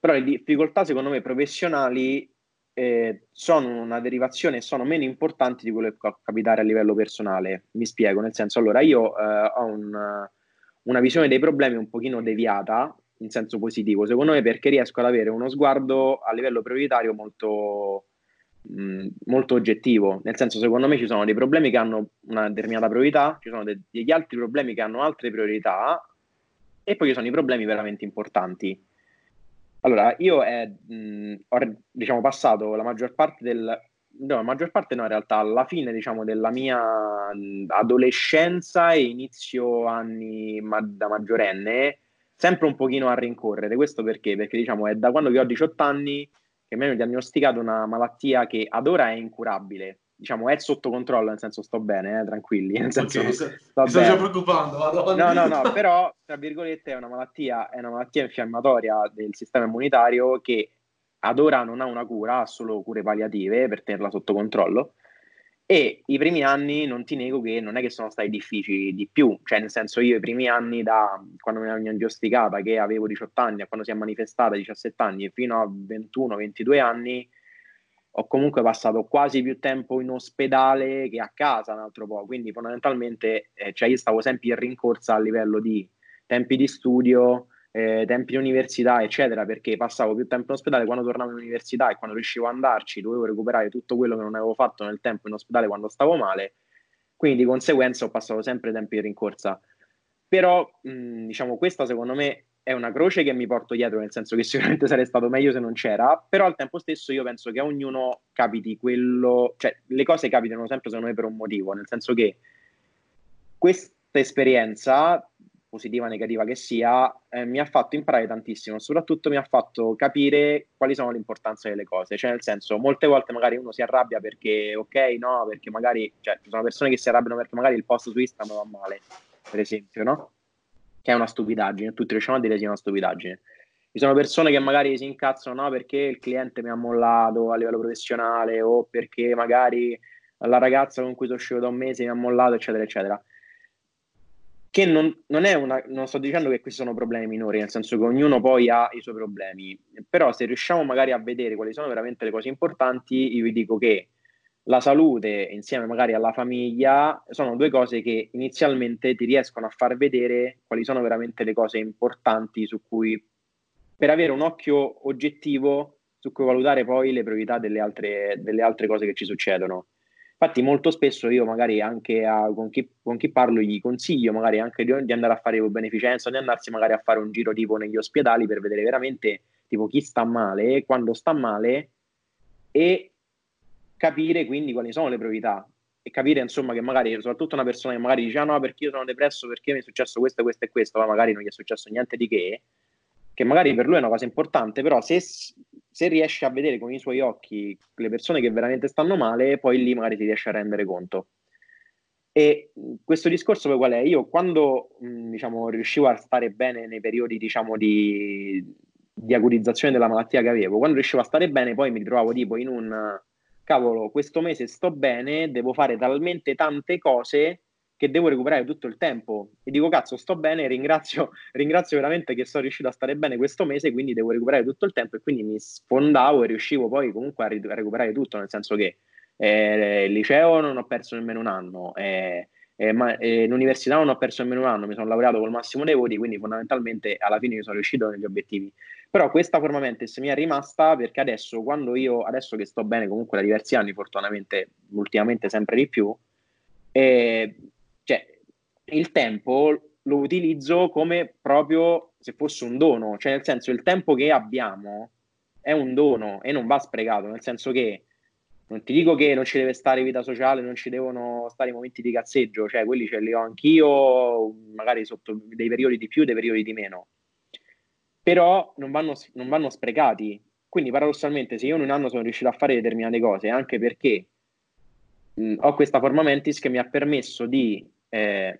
però le difficoltà secondo me professionali eh, sono una derivazione e sono meno importanti di quello che può capitare a livello personale. Mi spiego, nel senso, allora io eh, ho un, una visione dei problemi un pochino deviata in senso positivo, secondo me, perché riesco ad avere uno sguardo a livello prioritario molto, mh, molto oggettivo, nel senso, secondo me ci sono dei problemi che hanno una determinata priorità, ci sono de- degli altri problemi che hanno altre priorità, e poi ci sono i problemi veramente importanti. Allora, io eh, mh, ho diciamo passato la maggior parte del no, la maggior parte no, in realtà alla fine diciamo della mia adolescenza e inizio anni ma- da maggiorenne sempre un pochino a rincorrere. Questo perché? Perché diciamo è da quando che ho diciotto anni che mi hanno diagnosticato una malattia che ad ora è incurabile, diciamo è sotto controllo, nel senso sto bene, eh, tranquilli, nel senso okay, sto, sto mi sto già preoccupando, vado no no no però tra virgolette è una malattia è una malattia infiammatoria del sistema immunitario che ad ora non ha una cura, ha solo cure palliative per tenerla sotto controllo. E i primi anni non ti nego che non è che sono stati difficili di più, cioè nel senso io i primi anni da quando mi hanno diagnosticata, che avevo diciotto anni, a quando si è manifestata diciassette anni, e fino a ventuno ventidue anni ho comunque passato quasi più tempo in ospedale che a casa un altro po', quindi fondamentalmente eh, cioè io stavo sempre in rincorsa a livello di tempi di studio, eh, tempi di università eccetera, perché passavo più tempo in ospedale. Quando tornavo in università e quando riuscivo ad andarci dovevo recuperare tutto quello che non avevo fatto nel tempo in ospedale quando stavo male, quindi di conseguenza ho passato sempre tempi di rincorsa. Però mh, diciamo questa secondo me è una croce che mi porto dietro, nel senso che sicuramente sarei stato meglio se non c'era, però al tempo stesso io penso che a ognuno capiti quello, cioè le cose capitano sempre secondo me per un motivo, nel senso che questa esperienza positiva o negativa che sia, eh, mi ha fatto imparare tantissimo, soprattutto mi ha fatto capire quali sono l'importanza delle cose, cioè nel senso, molte volte magari uno si arrabbia perché ok, no, perché magari, cioè ci sono persone che si arrabbiano perché magari il post su Instagram va male, per esempio, no? Che è una stupidaggine, tutti riusciamo a dire che è una stupidaggine, Ci sono persone che magari si incazzano, no, perché il cliente mi ha mollato a livello professionale, o perché magari la ragazza con cui sono uscito da un mese mi ha mollato, eccetera, eccetera. Che non, non è una, non sto dicendo che questi sono problemi minori, nel senso che ognuno poi ha i suoi problemi, però se riusciamo magari a vedere quali sono veramente le cose importanti, io vi dico che la salute insieme magari alla famiglia sono due cose che inizialmente ti riescono a far vedere quali sono veramente le cose importanti su cui, per avere un occhio oggettivo su cui valutare poi le priorità delle altre, delle altre cose che ci succedono. Infatti molto spesso io magari anche a, con, chi, con chi parlo gli consiglio magari anche di, di andare a fare beneficenza, di andarsi magari a fare un giro tipo negli ospedali per vedere veramente tipo chi sta male, quando sta male, e capire quindi quali sono le priorità, e capire insomma che magari soprattutto una persona che magari dice ah, no, perché io sono depresso, perché mi è successo questo, questo e questo, ma magari non gli è successo niente di che, che magari per lui è una cosa importante, però se, se riesce a vedere con i suoi occhi le persone che veramente stanno male, poi lì magari si riesce a rendere conto. E questo discorso poi qual è? Io quando mh, diciamo riuscivo a stare bene nei periodi diciamo di, di acutizzazione della malattia che avevo, quando riuscivo a stare bene poi mi ritrovavo tipo in un cavolo, questo mese sto bene, devo fare talmente tante cose che devo recuperare tutto il tempo, e dico cazzo sto bene, ringrazio, ringrazio veramente che sono riuscito a stare bene questo mese, quindi devo recuperare tutto il tempo, e quindi mi sfondavo e riuscivo poi comunque a, ri- a recuperare tutto, nel senso che eh, il liceo non ho perso nemmeno un anno, eh, eh, ma, eh, l'università non ho perso nemmeno un anno, mi sono laureato col massimo dei voti, quindi fondamentalmente alla fine io sono riuscito negli obiettivi. Però questa forma mentis mi è rimasta, perché adesso quando io, adesso che sto bene comunque da diversi anni, fortunatamente ultimamente sempre di più, eh, cioè il tempo lo utilizzo come proprio se fosse un dono, cioè nel senso il tempo che abbiamo è un dono e non va sprecato, nel senso che non ti dico che non ci deve stare vita sociale, non ci devono stare i momenti di cazzeggio, cioè quelli ce li ho anch'io, magari sotto dei periodi di più, dei periodi di meno, però non vanno, non vanno sprecati. Quindi paradossalmente se io in un anno sono riuscito a fare determinate cose, anche perché mh, ho questa forma mentis che mi ha permesso di Eh,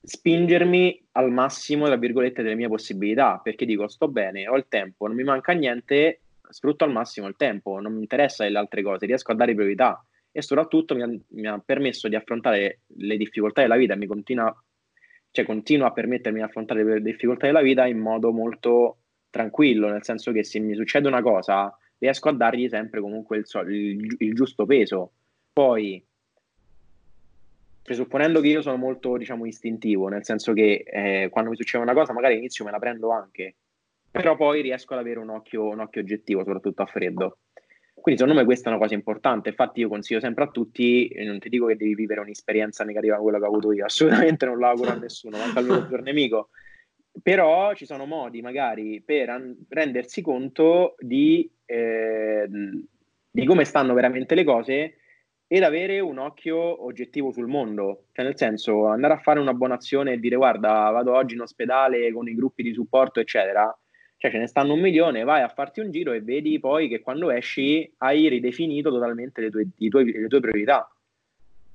spingermi al massimo tra virgolette delle mie possibilità, perché dico sto bene, ho il tempo, non mi manca niente, sfrutto al massimo il tempo, non mi interessa le altre cose, riesco a dare priorità, e soprattutto mi ha, mi ha permesso di affrontare le difficoltà della vita, mi continua, cioè continua a permettermi di affrontare le difficoltà della vita in modo molto tranquillo, nel senso che se mi succede una cosa riesco a dargli sempre comunque il, il, il giusto peso. Poi presupponendo che io sono molto, diciamo, istintivo, nel senso che eh, quando mi succede una cosa magari all'inizio me la prendo anche, però poi riesco ad avere un occhio, un occhio oggettivo, soprattutto a freddo. Quindi secondo me questa è una cosa importante, infatti io consiglio sempre a tutti, non ti dico che devi vivere un'esperienza negativa come quella che ho avuto io, assolutamente non la auguro a nessuno, manca lui il tuo nemico, però ci sono modi magari per an- rendersi conto di, eh, di come stanno veramente le cose, ed avere un occhio oggettivo sul mondo, cioè nel senso andare a fare una buona azione e dire guarda vado oggi in ospedale con i gruppi di supporto eccetera, cioè ce ne stanno un milione, vai a farti un giro e vedi poi che quando esci hai ridefinito totalmente le tue, i tuoi, le tue priorità,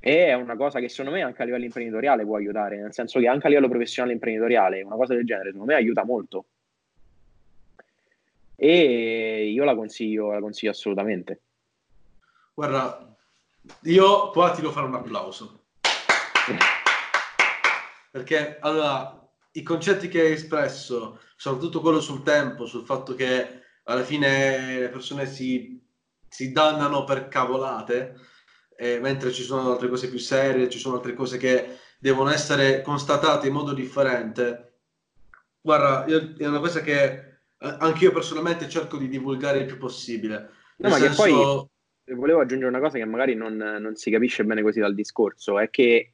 e è una cosa che secondo me anche a livello imprenditoriale può aiutare, nel senso che anche a livello professionale imprenditoriale una cosa del genere secondo me aiuta molto, e io la consiglio, la consiglio assolutamente. Guarda, io qua ti devo fare un applauso, perché allora i concetti che hai espresso, soprattutto quello sul tempo, sul fatto che alla fine le persone si, si dannano per cavolate, eh, mentre ci sono altre cose più serie, ci sono altre cose che devono essere constatate in modo differente. Guarda, io, è una cosa che anche io personalmente cerco di divulgare il più possibile. No, ma senso, che poi volevo aggiungere una cosa che magari non, non si capisce bene così dal discorso, è che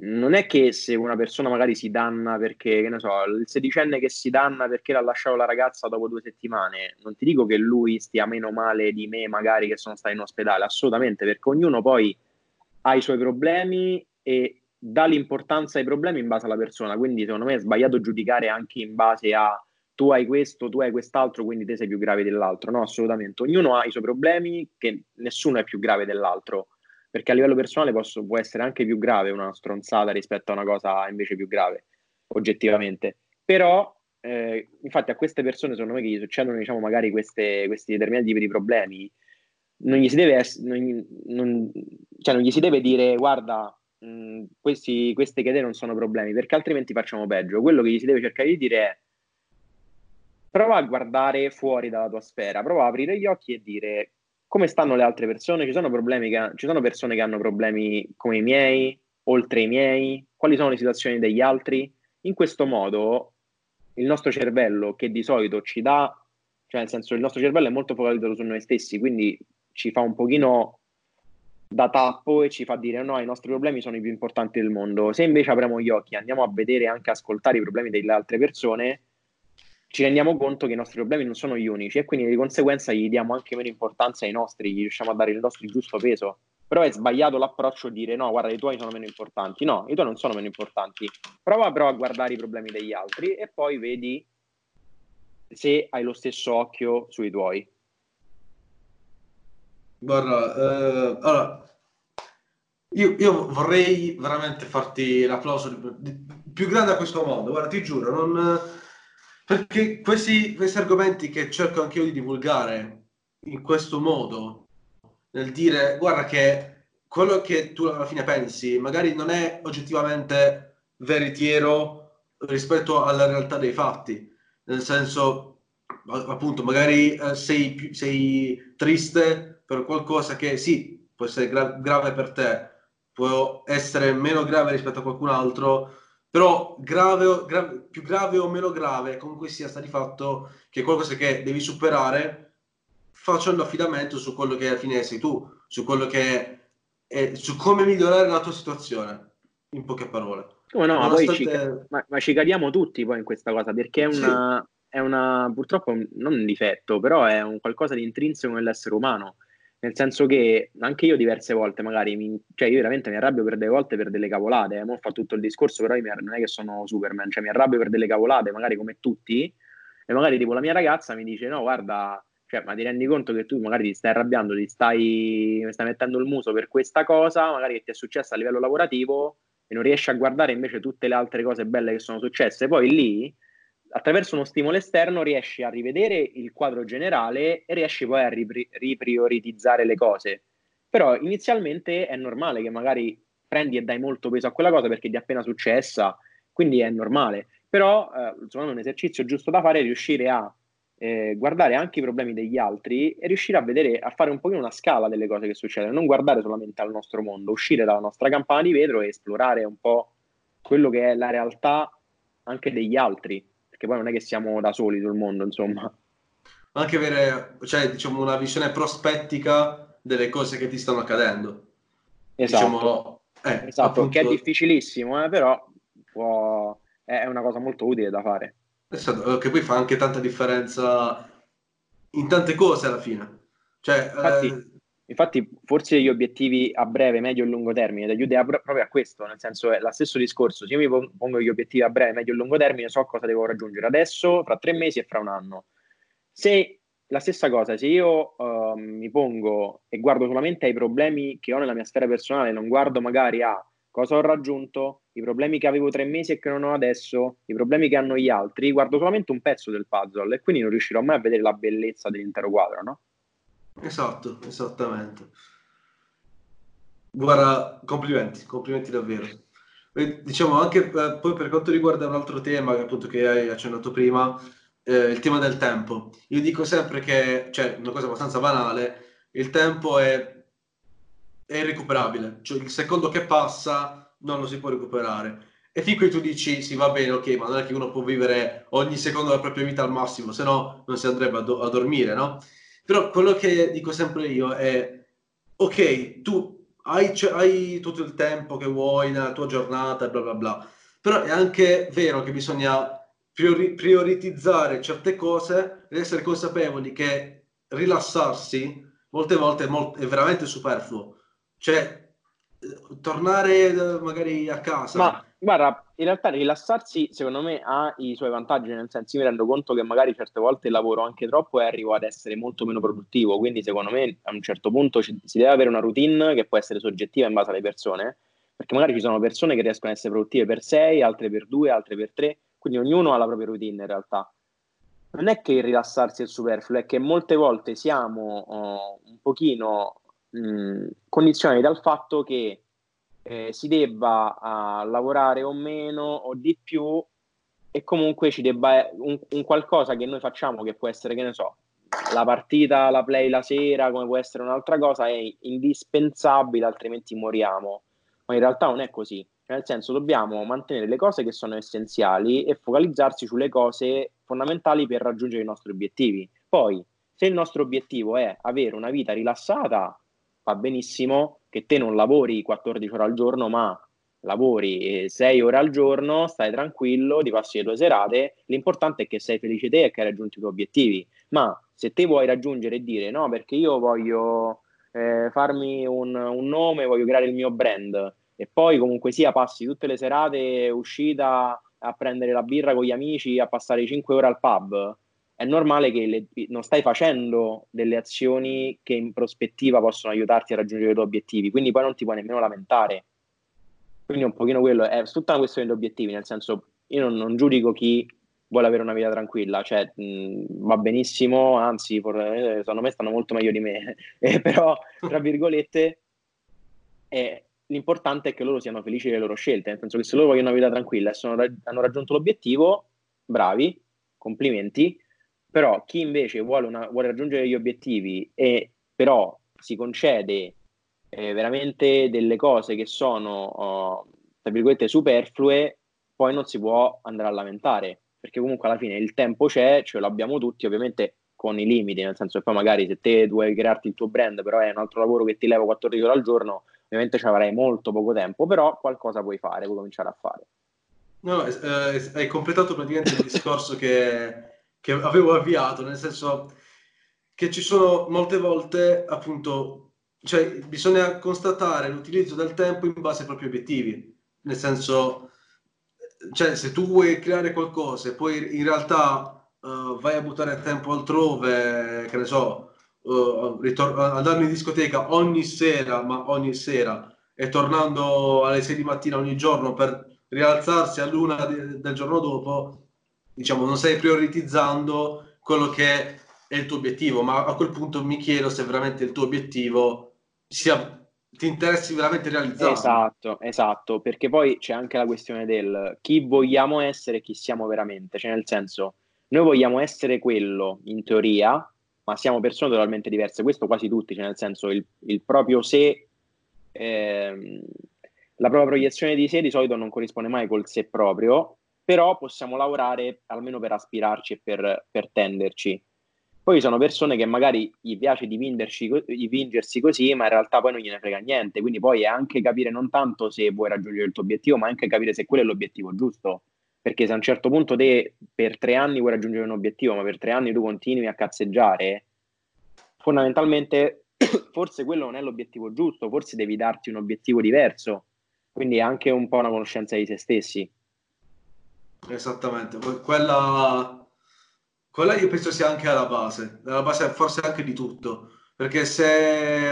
non è che se una persona magari si danna perché, che ne so, il sedicenne che si danna perché l'ha lasciato la ragazza dopo due settimane, non ti dico che lui stia meno male di me magari che sono stato in ospedale, assolutamente, perché ognuno poi ha i suoi problemi e dà l'importanza ai problemi in base alla persona, quindi secondo me è sbagliato giudicare anche in base a tu hai questo, tu hai quest'altro, quindi te sei più grave dell'altro. No, assolutamente. Ognuno ha i suoi problemi, che nessuno è più grave dell'altro, perché a livello personale posso, può essere anche più grave una stronzata rispetto a una cosa invece più grave, oggettivamente. Però eh, infatti a queste persone, secondo me, che gli succedono, diciamo, magari queste, questi determinati tipi di problemi, non gli si deve ess- non, non, cioè non gli si deve dire guarda, mh, questi, queste idee non sono problemi, perché altrimenti facciamo peggio. Quello che gli si deve cercare di dire è: prova a guardare fuori dalla tua sfera, prova a aprire gli occhi e dire come stanno le altre persone, ci sono problemi che ha- ci sono persone che hanno problemi come i miei, oltre i miei, quali sono le situazioni degli altri. In questo modo il nostro cervello, che di solito ci dà, cioè nel senso, il nostro cervello è molto focalizzato su noi stessi, quindi ci fa un pochino da tappo e ci fa dire no, i nostri problemi sono i più importanti del mondo. Se invece apriamo gli occhi e andiamo a vedere e anche ascoltare i problemi delle altre persone, ci rendiamo conto che i nostri problemi non sono gli unici, e quindi di conseguenza gli diamo anche meno importanza ai nostri, gli riusciamo a dare il nostro giusto peso. Però è sbagliato l'approccio dire no, guarda, i tuoi sono meno importanti. No, i tuoi non sono meno importanti. Prova però a guardare i problemi degli altri e poi vedi se hai lo stesso occhio sui tuoi. Guarda, eh, allora, io, io vorrei veramente farti l'applauso di, di, più grande a questo mondo, guarda, ti giuro, non... Perché questi, questi argomenti che cerco anche io di divulgare in questo modo, nel dire guarda che quello che tu alla fine pensi magari non è oggettivamente veritiero rispetto alla realtà dei fatti, nel senso, appunto, magari eh, sei, sei triste per qualcosa che sì, può essere gra- grave per te, può essere meno grave rispetto a qualcun altro, però grave o, gra- più grave o meno grave comunque sia, sta di fatto che è qualcosa che devi superare facendo affidamento su quello che alla fine sei tu, su quello che è, su come migliorare la tua situazione, in poche parole. Come no, nonostante... poi ci, ma, ma ci cadiamo tutti poi in questa cosa, perché è una, sì. è una purtroppo non un difetto, però è un qualcosa di intrinseco nell'essere umano, nel senso che anche io diverse volte magari, mi, cioè io veramente mi arrabbio per delle volte per delle cavolate, eh, mo fa tutto il discorso, però io mi, non è che sono Superman, cioè mi arrabbio per delle cavolate, magari come tutti, e magari tipo la mia ragazza mi dice no guarda, cioè, ma ti rendi conto che tu magari ti stai arrabbiando, ti stai, stai mettendo il muso per questa cosa, magari che ti è successa a livello lavorativo, e non riesci a guardare invece tutte le altre cose belle che sono successe. Poi lì, attraverso uno stimolo esterno, riesci a rivedere il quadro generale e riesci poi a ripri- riprioritizzare le cose. Però inizialmente è normale che magari prendi e dai molto peso a quella cosa perché ti è appena successa, quindi è normale. Però, eh, secondo me, è un esercizio giusto da fare è riuscire a Eh, guardare anche i problemi degli altri e riuscire a vedere, a fare un pochino una scala delle cose che succedono, non guardare solamente al nostro mondo, uscire dalla nostra campana di vetro e esplorare un po' quello che è la realtà anche degli altri, perché poi non è che siamo da soli sul mondo, insomma. Anche avere, cioè, diciamo, una visione prospettica delle cose che ti stanno accadendo. Esatto, diciamo, eh, esatto, appunto... che è difficilissimo, eh, però può... è una cosa molto utile da fare. Che poi fa anche tanta differenza in tante cose alla fine, cioè, infatti, eh... infatti forse gli obiettivi a breve, medio e lungo termine ti aiuta proprio a questo, nel senso è lo stesso discorso, se io mi pongo gli obiettivi a breve, medio e lungo termine, so cosa devo raggiungere adesso, fra tre mesi e fra un anno. Se la stessa cosa, se io uh, mi pongo e guardo solamente ai problemi che ho nella mia sfera personale, non guardo magari a cosa ho raggiunto, i problemi che avevo tre mesi e che non ho adesso, i problemi che hanno gli altri, guardo solamente un pezzo del puzzle e quindi non riuscirò mai a vedere la bellezza dell'intero quadro, no? Esatto, esattamente. Guarda, complimenti, complimenti davvero. E, diciamo anche eh, poi per quanto riguarda un altro tema, appunto, che hai accennato prima, eh, il tema del tempo. Io dico sempre che, cioè, una cosa abbastanza banale, il tempo è... è irrecuperabile, cioè il secondo che passa non lo si può recuperare, e fin qui tu dici sì, va bene, ok, ma non è che uno può vivere ogni secondo della propria vita al massimo, se no non si andrebbe a, do- a dormire, no? Però quello che dico sempre io è ok, tu hai, cioè, hai tutto il tempo che vuoi nella tua giornata, bla bla bla, però è anche vero che bisogna priori- prioritizzare certe cose ed essere consapevoli che rilassarsi molte volte è, molt- è veramente superfluo. Cioè, tornare magari a casa... Ma, guarda, in realtà rilassarsi, secondo me, ha i suoi vantaggi, nel senso, io mi rendo conto che magari certe volte lavoro anche troppo e arrivo ad essere molto meno produttivo, quindi secondo me a un certo punto ci, si deve avere una routine che può essere soggettiva in base alle persone, perché magari ci sono persone che riescono a essere produttive per sei, altre per due, altre per tre, Quindi ognuno ha la propria routine in realtà. Non è che il rilassarsi è superfluo, è che molte volte siamo oh, un pochino mh, condizionati dal fatto che eh, si debba uh, lavorare o meno o di più, e comunque ci debba un, un qualcosa che noi facciamo, che può essere, che ne so, la partita, la play la sera, come può essere un'altra cosa, è indispensabile, altrimenti moriamo. Ma in realtà non è così. Nel senso, dobbiamo mantenere le cose che sono essenziali e focalizzarsi sulle cose fondamentali per raggiungere i nostri obiettivi. Poi, se il nostro obiettivo è avere una vita rilassata, va benissimo che te non lavori quattordici ore al giorno, ma lavori sei ore al giorno, stai tranquillo, ti passi le tue serate, l'importante è che sei felice te e che hai raggiunto i tuoi obiettivi. Ma se te vuoi raggiungere e dire no, perché io voglio eh, farmi un, un nome, voglio creare il mio brand, e poi comunque sia passi tutte le serate uscita a prendere la birra con gli amici, a passare cinque ore al pub, è normale che le, non stai facendo delle azioni che in prospettiva possono aiutarti a raggiungere i tuoi obiettivi, quindi poi non ti puoi nemmeno lamentare. Quindi un pochino quello, è tutta una questione di obiettivi, nel senso, io non, non giudico chi vuole avere una vita tranquilla, cioè mh, va benissimo, anzi for, secondo me stanno molto meglio di me, eh, però tra virgolette è... l'importante è che loro siano felici delle loro scelte, nel senso che se loro vogliono una vita tranquilla e sono, hanno raggiunto l'obiettivo, bravi, complimenti. Però chi invece vuole, una, vuole raggiungere gli obiettivi e però si concede eh, veramente delle cose che sono, oh, tra virgolette, superflue, poi non si può andare a lamentare, perché comunque alla fine il tempo c'è, ce l'abbiamo tutti, ovviamente con i limiti, nel senso che poi magari se te vuoi crearti il tuo brand, però è un altro lavoro che ti leva quattordici ore al giorno, ovviamente ci avrai molto poco tempo, però qualcosa puoi fare, puoi cominciare a fare. No, eh, hai completato praticamente il discorso che, che avevo avviato, nel senso che ci sono molte volte, appunto, cioè bisogna constatare l'utilizzo del tempo in base ai propri obiettivi, nel senso, cioè se tu vuoi creare qualcosa e poi in realtà uh, vai a buttare tempo altrove, che ne so, Uh, ritor- andando in discoteca ogni sera, ma ogni sera, e tornando alle sei di mattina ogni giorno per rialzarsi all'una de- del giorno dopo, diciamo non stai prioritizzando quello che è il tuo obiettivo. Ma a quel punto mi chiedo se veramente il tuo obiettivo sia, ti interessi veramente realizzato. Esatto, esatto, perché poi c'è anche la questione del chi vogliamo essere e chi siamo veramente, cioè nel senso, noi vogliamo essere quello in teoria, ma siamo persone totalmente diverse, questo quasi tutti, cioè nel senso il, il proprio sé, ehm, la propria proiezione di sé di solito non corrisponde mai col sé proprio, però possiamo lavorare almeno per aspirarci e per, per tenderci. Poi ci sono persone che magari gli piace dipingersi così, ma in realtà poi non gliene frega niente, quindi poi è anche capire non tanto se vuoi raggiungere il tuo obiettivo, ma anche capire se quello è l'obiettivo giusto. Perché se a un certo punto te per tre anni vuoi raggiungere un obiettivo, ma per tre anni tu continui a cazzeggiare, fondamentalmente forse quello non è l'obiettivo giusto, forse devi darti un obiettivo diverso. Quindi è anche un po' una conoscenza di se stessi. Esattamente, quella, quella io penso sia anche alla base, alla base forse anche di tutto, perché se,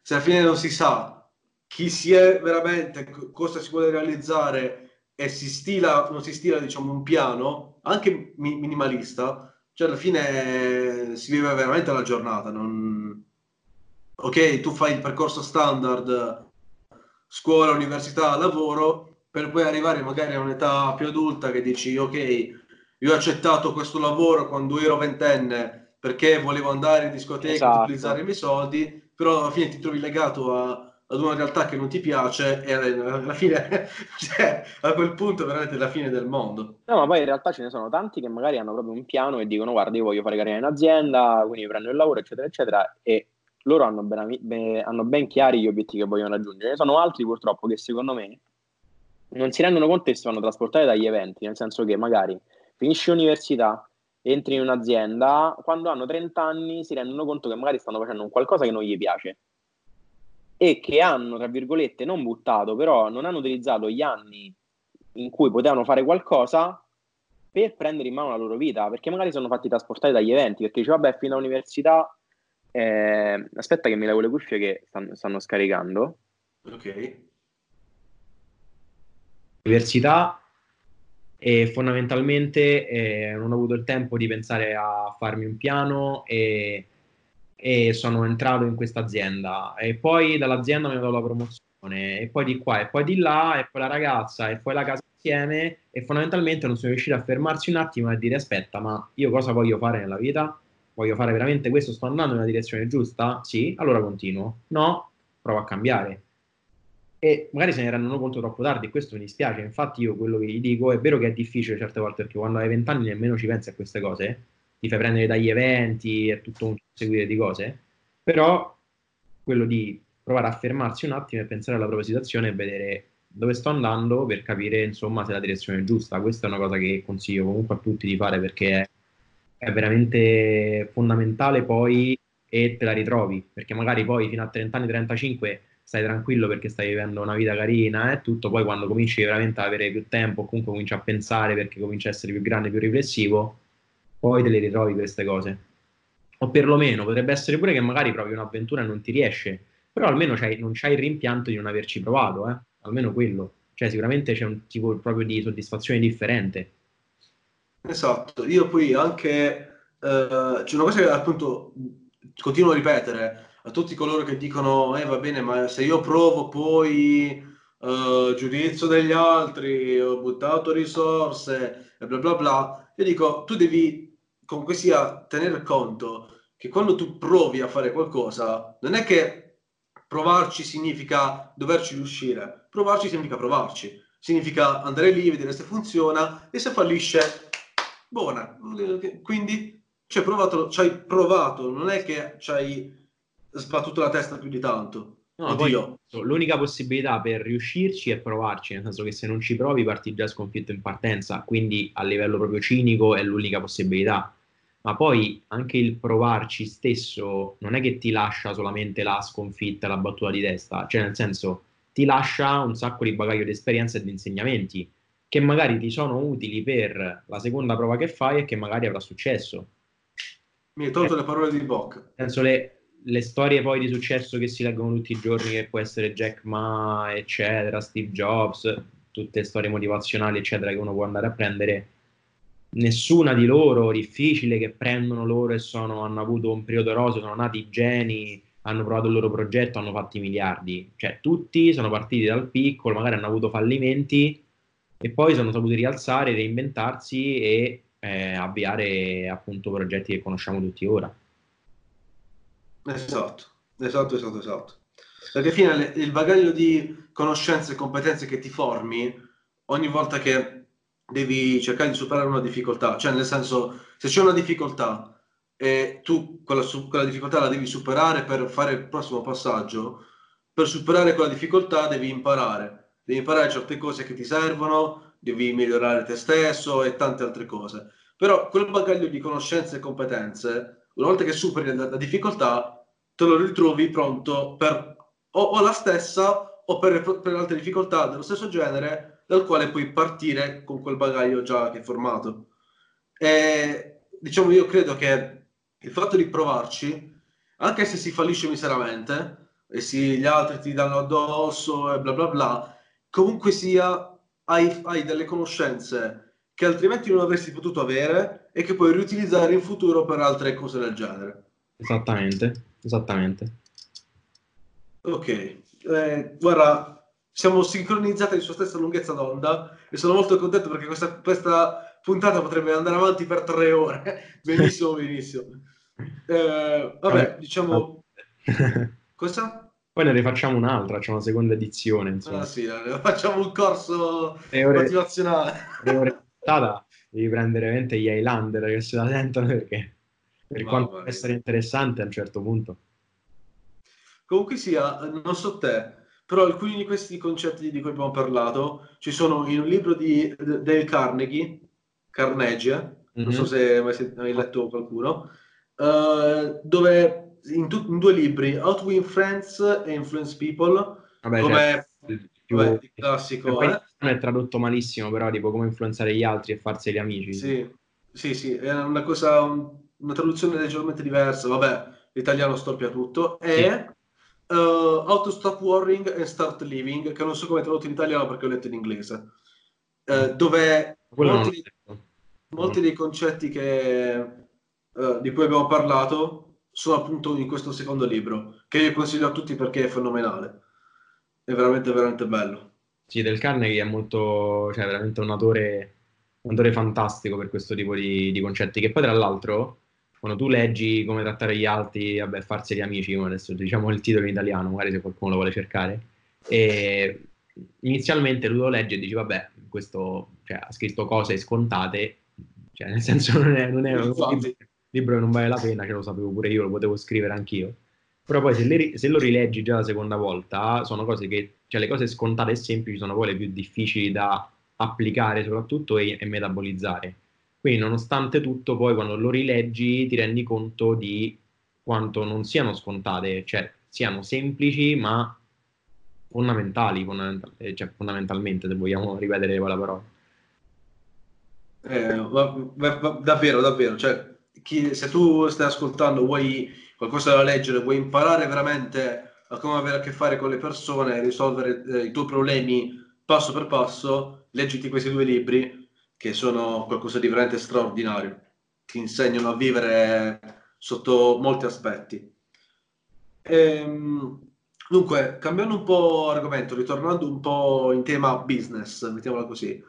se alla fine non si sa chi si è veramente, cosa si vuole realizzare, e si stila, non si stila diciamo un piano anche mi- minimalista, cioè alla fine eh, si vive veramente la giornata. Non... ok, tu fai il percorso standard scuola, università, lavoro, per poi arrivare magari a un'età più adulta che dici ok, io ho accettato questo lavoro quando ero ventenne perché volevo andare in discoteca, esatto, utilizzare i miei soldi, però alla fine ti trovi legato a ad una realtà che non ti piace, e alla fine, cioè, a quel punto è veramente la fine del mondo. No, ma poi in realtà ce ne sono tanti che magari hanno proprio un piano e dicono guarda, io voglio fare carriera in azienda, quindi prendo il lavoro, eccetera, eccetera, e loro hanno ben, ben, hanno ben chiari gli obiettivi che vogliono raggiungere. Ne sono altri purtroppo che secondo me non si rendono conto e si fanno trasportare dagli eventi, nel senso che magari finisci l'università, entri in un'azienda, quando hanno trenta anni si rendono conto che magari stanno facendo un qualcosa che non gli piace, e che hanno, tra virgolette, non buttato, però non hanno utilizzato gli anni in cui potevano fare qualcosa per prendere in mano la loro vita, perché magari sono fatti trasportare dagli eventi, perché dice vabbè, fino all'università eh, aspetta che mi lavo le cuffie che stanno, stanno scaricando. Ok. Università e fondamentalmente eh, non ho avuto il tempo di pensare a farmi un piano e, e sono entrato in questa azienda e poi dall'azienda mi hanno dato la promozione e poi di qua e poi di là e poi la ragazza e poi la casa insieme e fondamentalmente non sono riuscito a fermarsi un attimo e a dire aspetta, ma io cosa voglio fare nella vita? Voglio fare veramente questo? Sto andando nella direzione giusta? Sì, allora continuo. No, provo a cambiare. E magari se ne rendono conto troppo tardi, questo mi dispiace. Infatti io quello che gli dico, è vero che è difficile certe volte, perché quando hai vent'anni nemmeno ci pensi a queste cose, ti fai prendere dagli eventi e tutto un seguire di cose, però quello di provare a fermarsi un attimo e pensare alla propria situazione e vedere dove sto andando per capire insomma se la direzione è giusta. Questa è una cosa che consiglio comunque a tutti di fare, perché è veramente fondamentale poi e te la ritrovi, perché magari poi fino a trenta anni, trentacinque stai tranquillo perché stai vivendo una vita carina e eh, tutto, poi quando cominci veramente ad avere più tempo, comunque cominci a pensare perché cominci a essere più grande, più riflessivo, poi te le ritrovi queste cose. O perlomeno potrebbe essere pure che magari provi un'avventura e non ti riesce, però almeno c'hai, non c'hai il rimpianto di non averci provato, eh? Almeno quello, cioè sicuramente c'è un tipo proprio di soddisfazione differente. Esatto, io poi anche eh, c'è una cosa che appunto continuo a ripetere a tutti coloro che dicono eh va bene, ma se io provo poi eh, giudizio degli altri, ho buttato risorse e bla bla bla, io dico tu devi comunque sia tenere conto che quando tu provi a fare qualcosa non è che provarci significa doverci riuscire, provarci significa provarci, significa andare lì, vedere se funziona e se fallisce buona, quindi ci hai provato, c'hai provato, non è che ci hai sbattuto la testa più di tanto. No, oddio. Poi, l'unica possibilità per riuscirci è provarci, nel senso che se non ci provi parti già sconfitto in partenza, quindi a livello proprio cinico è l'unica possibilità, ma poi anche il provarci stesso non è che ti lascia solamente la sconfitta, la battuta di testa, cioè nel senso ti lascia un sacco di bagaglio di esperienze e di insegnamenti che magari ti sono utili per la seconda prova che fai e che magari avrà successo. Mi hai tolto eh, le parole di bocca. Nel senso le le storie poi di successo che si leggono tutti i giorni, che può essere Jack Ma, eccetera, Steve Jobs, tutte storie motivazionali, eccetera, che uno può andare a prendere, nessuna di loro difficile che prendono loro e sono, hanno avuto un periodo roseo, sono nati geni, hanno provato il loro progetto, hanno fatto i miliardi. Cioè tutti sono partiti dal piccolo, magari hanno avuto fallimenti e poi sono saputi rialzare, reinventarsi e eh, avviare appunto progetti che conosciamo tutti ora. Esatto, esatto, esatto, esatto. Perché alla fine il bagaglio di conoscenze e competenze che ti formi ogni volta che devi cercare di superare una difficoltà, cioè nel senso se c'è una difficoltà e tu quella, quella difficoltà la devi superare per fare il prossimo passaggio, per superare quella difficoltà devi imparare, devi imparare certe cose che ti servono, devi migliorare te stesso e tante altre cose. Però quel bagaglio di conoscenze e competenze una volta che superi la, la difficoltà te lo ritrovi pronto per o, o la stessa o per, per altre difficoltà dello stesso genere dal quale puoi partire con quel bagaglio già che è formato. E diciamo io credo che il fatto di provarci, anche se si fallisce miseramente e si, gli altri ti danno addosso e bla bla bla, comunque sia hai, hai delle conoscenze che altrimenti non avresti potuto avere e che puoi riutilizzare in futuro per altre cose del genere. Esattamente, esattamente. Ok, eh, guarda, siamo sincronizzati sulla stessa lunghezza d'onda e sono molto contento perché questa, questa puntata potrebbe andare avanti per tre ore. Benissimo, benissimo. Eh, vabbè, vabbè, diciamo... Cosa? Poi ne rifacciamo un'altra, c'è cioè una seconda edizione, insomma. Ah sì, facciamo un corso ore, motivazionale. Le ore... Devi prendere veramente gli Highlander che se la sentono, perché per Mamma quanto può essere interessante a un certo punto. Comunque sia, non so te, però alcuni di questi concetti di cui abbiamo parlato ci sono in un libro di Dale Carnegie, Carnegie, mm-hmm. non so se hai mai letto qualcuno, uh, dove in, tu, in due libri, How to Win Friends e Influence People, Vabbè, come... Certo. Più, Beh, il classico eh? Non è tradotto malissimo, però tipo come influenzare gli altri e farseli amici. Sì, sì, sì, è una cosa, un, una traduzione leggermente diversa. Vabbè, l'italiano storpia tutto. E sì. uh, How to Stop Worrying and Start Living, che non so come è tradotto in italiano perché ho letto in inglese. eh, dove molti, molti dei concetti che, eh, di cui abbiamo parlato sono appunto in questo secondo libro, che io consiglio a tutti perché è fenomenale, è veramente veramente bello. Sì, Del Carnegie è molto, cioè veramente un autore, un autore fantastico per questo tipo di, di concetti, che poi tra l'altro quando tu leggi Come trattare gli altri, vabbè, farsi gli amici, come adesso diciamo il titolo in italiano, magari se qualcuno lo vuole cercare, e inizialmente lui lo legge e dici vabbè, questo, cioè, ha scritto cose scontate, cioè nel senso non è, non è un libro che non vale la pena, che lo sapevo pure io, lo potevo scrivere anch'io, però poi se, le, se lo rileggi già la seconda volta sono cose che, cioè le cose scontate e semplici sono poi le più difficili da applicare soprattutto e, e metabolizzare. Quindi nonostante tutto poi quando lo rileggi ti rendi conto di quanto non siano scontate, cioè siano semplici ma fondamentali, fondamental- cioè fondamentalmente, se vogliamo ripetere quella parola. Eh, ma, ma, ma, davvero, davvero, cioè chi, se tu stai ascoltando, vuoi qualcosa da leggere, vuoi imparare veramente a come avere a che fare con le persone, risolvere eh, i tuoi problemi passo per passo, leggiti questi due libri che sono qualcosa di veramente straordinario, ti insegnano a vivere sotto molti aspetti. Ehm, dunque, cambiando un po' argomento, ritornando un po' in tema business, mettiamola così,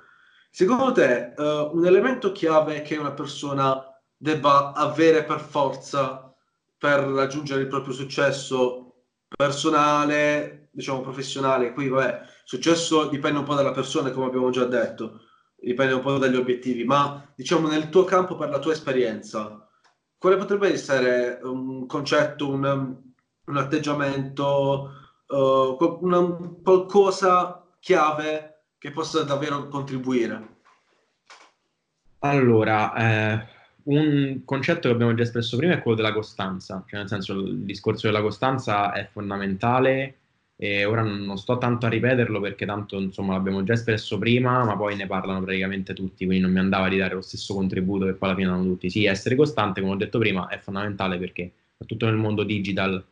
secondo te eh, un elemento chiave che una persona debba avere per forza per raggiungere il proprio successo personale, diciamo professionale, qui vabbè, successo dipende un po' dalla persona, come abbiamo già detto, dipende un po' dagli obiettivi, ma diciamo nel tuo campo, per la tua esperienza, quale potrebbe essere un concetto, un, un atteggiamento, uh, una, qualcosa chiave che possa davvero contribuire? Allora, eh... un concetto che abbiamo già espresso prima è quello della costanza, cioè nel senso il discorso della costanza è fondamentale, e ora non sto tanto a ripeterlo perché tanto insomma l'abbiamo già espresso prima, ma poi ne parlano praticamente tutti, quindi non mi andava di dare lo stesso contributo che poi alla fine hanno tutti. Sì, essere costante, come ho detto prima, è fondamentale perché soprattutto nel mondo digital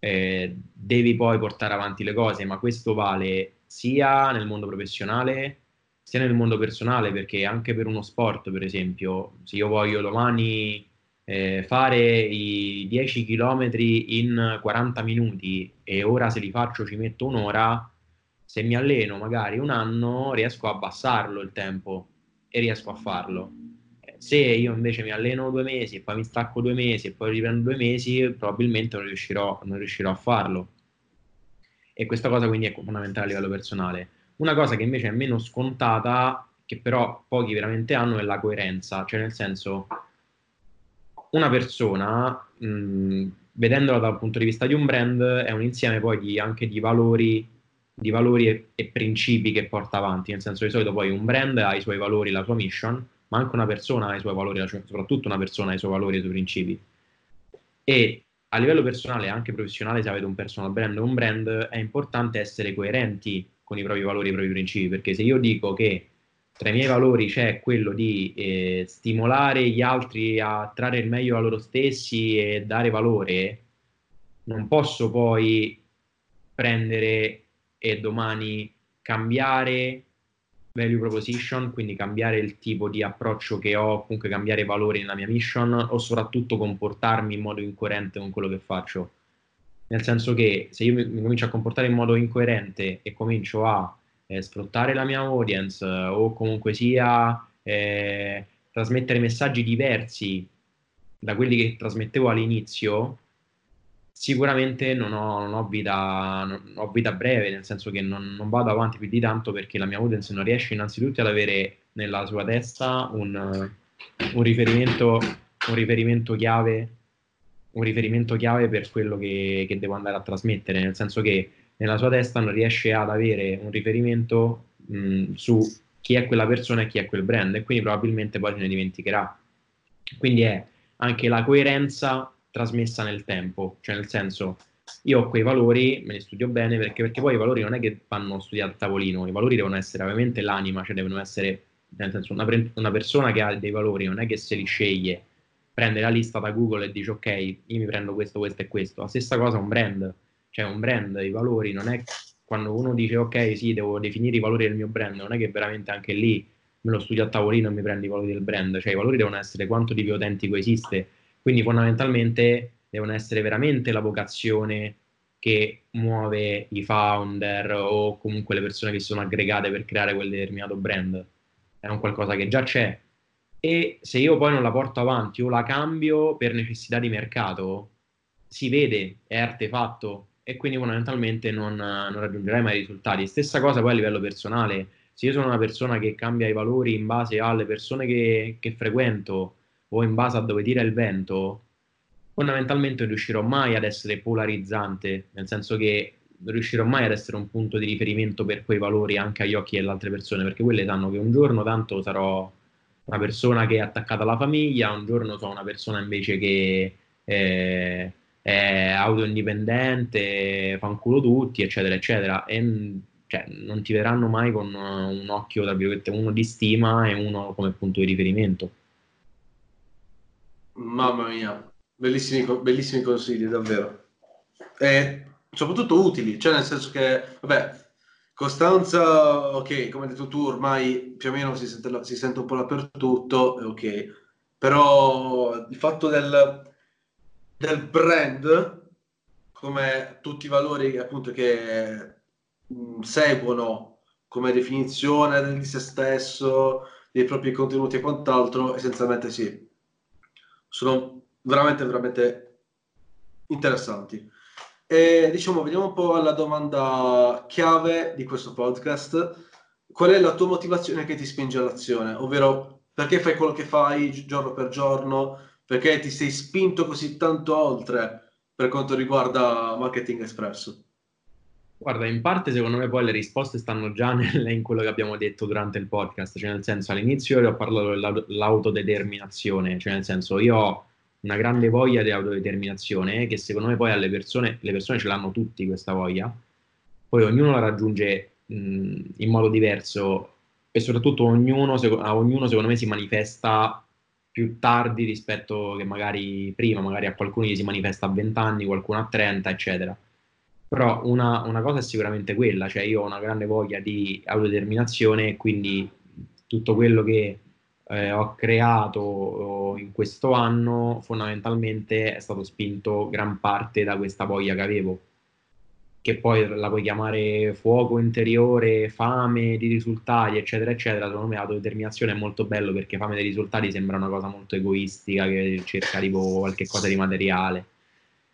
eh, devi poi portare avanti le cose, ma questo vale sia nel mondo professionale sia nel mondo personale, perché anche per uno sport, per esempio, se io voglio domani eh, fare i dieci chilometri in quaranta minuti e ora se li faccio ci metto un'ora, se mi alleno magari un anno riesco a abbassarlo il tempo e riesco a farlo. Se io invece mi alleno due mesi e poi mi stacco due mesi e poi riprendo due mesi, probabilmente non riuscirò, non riuscirò a farlo. E questa cosa quindi è fondamentale a livello personale. Una cosa che invece è meno scontata, che però pochi veramente hanno, è la coerenza, cioè nel senso una persona, mh, vedendola dal punto di vista di un brand, è un insieme poi di, anche di valori, di valori e, e principi che porta avanti, nel senso di solito poi un brand ha i suoi valori, la sua mission, ma anche una persona ha i suoi valori, cioè soprattutto una persona ha i suoi valori e i suoi principi. E a livello personale e anche professionale, se avete un personal brand o un brand, è importante essere coerenti con i propri valori e i propri principi, perché se io dico che tra i miei valori c'è quello di eh, stimolare gli altri a trarre il meglio da loro stessi e dare valore, non posso poi prendere e domani cambiare value proposition, quindi cambiare il tipo di approccio che ho, comunque cambiare valori nella mia mission, o soprattutto comportarmi in modo incoerente con quello che faccio. Nel senso che se io mi, mi comincio a comportare in modo incoerente e comincio a eh, sfruttare la mia audience eh, o comunque sia eh, trasmettere messaggi diversi da quelli che trasmettevo all'inizio, sicuramente non ho, non ho, vita, non ho vita breve, nel senso che non, non vado avanti più di tanto, perché la mia audience non riesce innanzitutto ad avere nella sua testa un, un, riferimento, un riferimento chiave un riferimento chiave per quello che, che devo andare a trasmettere, nel senso che nella sua testa non riesce ad avere un riferimento mh, su chi è quella persona e chi è quel brand, e quindi probabilmente poi se ne dimenticherà. Quindi è anche la coerenza trasmessa nel tempo, cioè nel senso io ho quei valori, me li studio bene, perché, perché poi i valori non è che vanno studiati a tavolino, i valori devono essere ovviamente l'anima, cioè devono essere, nel senso una, una persona che ha dei valori non è che se li sceglie, prende la lista da Google e dice ok, io mi prendo questo, questo e questo. La stessa cosa un brand, cioè un brand, i valori non è quando uno dice ok, sì, devo definire i valori del mio brand, non è che veramente anche lì me lo studio a tavolino e mi prendo i valori del brand, cioè i valori devono essere quanto di più autentico esiste, quindi fondamentalmente devono essere veramente la vocazione che muove i founder o comunque le persone che sono aggregate per creare quel determinato brand. È un qualcosa che già c'è, e se io poi non la porto avanti o la cambio per necessità di mercato, si vede, è artefatto, e quindi fondamentalmente non, non raggiungerai mai risultati. Stessa cosa poi a livello personale, se io sono una persona che cambia i valori in base alle persone che, che frequento o in base a dove tira il vento, fondamentalmente non riuscirò mai ad essere polarizzante, nel senso che non riuscirò mai ad essere un punto di riferimento per quei valori anche agli occhi delle altre persone, perché quelle sanno che un giorno tanto sarò una persona che è attaccata alla famiglia, un giorno sono una persona invece che eh, è autoindipendente, fa un culo tutti, eccetera, eccetera, e cioè, non ti verranno mai con un occhio, tra virgolette, uno di stima e uno come punto di riferimento. Mamma mia, bellissimi, bellissimi consigli, davvero. E soprattutto utili, cioè nel senso che, vabbè, costanza, ok, come hai detto tu, ormai più o meno si sente, la, si sente un po' dappertutto, ok, però il fatto del, del brand, come tutti i valori appunto che mh, seguono come definizione di se stesso, dei propri contenuti e quant'altro, essenzialmente sì, sono veramente veramente interessanti. E diciamo, vediamo un po' alla domanda chiave di questo podcast: qual è la tua motivazione che ti spinge all'azione, ovvero perché fai quello che fai giorno per giorno, perché ti sei spinto così tanto oltre per quanto riguarda Marketing Espresso? Guarda, in parte secondo me poi le risposte stanno già nel, in quello che abbiamo detto durante il podcast, cioè nel senso all'inizio io ho parlato dell'autodeterminazione, cioè nel senso io ho una grande voglia di autodeterminazione che secondo me poi alle persone, le persone ce l'hanno tutti questa voglia, poi ognuno la raggiunge mh, in modo diverso e soprattutto ognuno, a ognuno secondo me si manifesta più tardi rispetto che magari prima, magari a qualcuno gli si manifesta a venti anni, qualcuno a trenta, eccetera. Però una, una cosa è sicuramente quella, cioè io ho una grande voglia di autodeterminazione e quindi tutto quello che eh, ho creato in questo anno fondamentalmente è stato spinto gran parte da questa voglia che avevo, che poi la puoi chiamare fuoco interiore, fame di risultati, eccetera, eccetera. Secondo me l'autodeterminazione è molto bello perché fame dei risultati sembra una cosa molto egoistica che cerca tipo qualche cosa di materiale.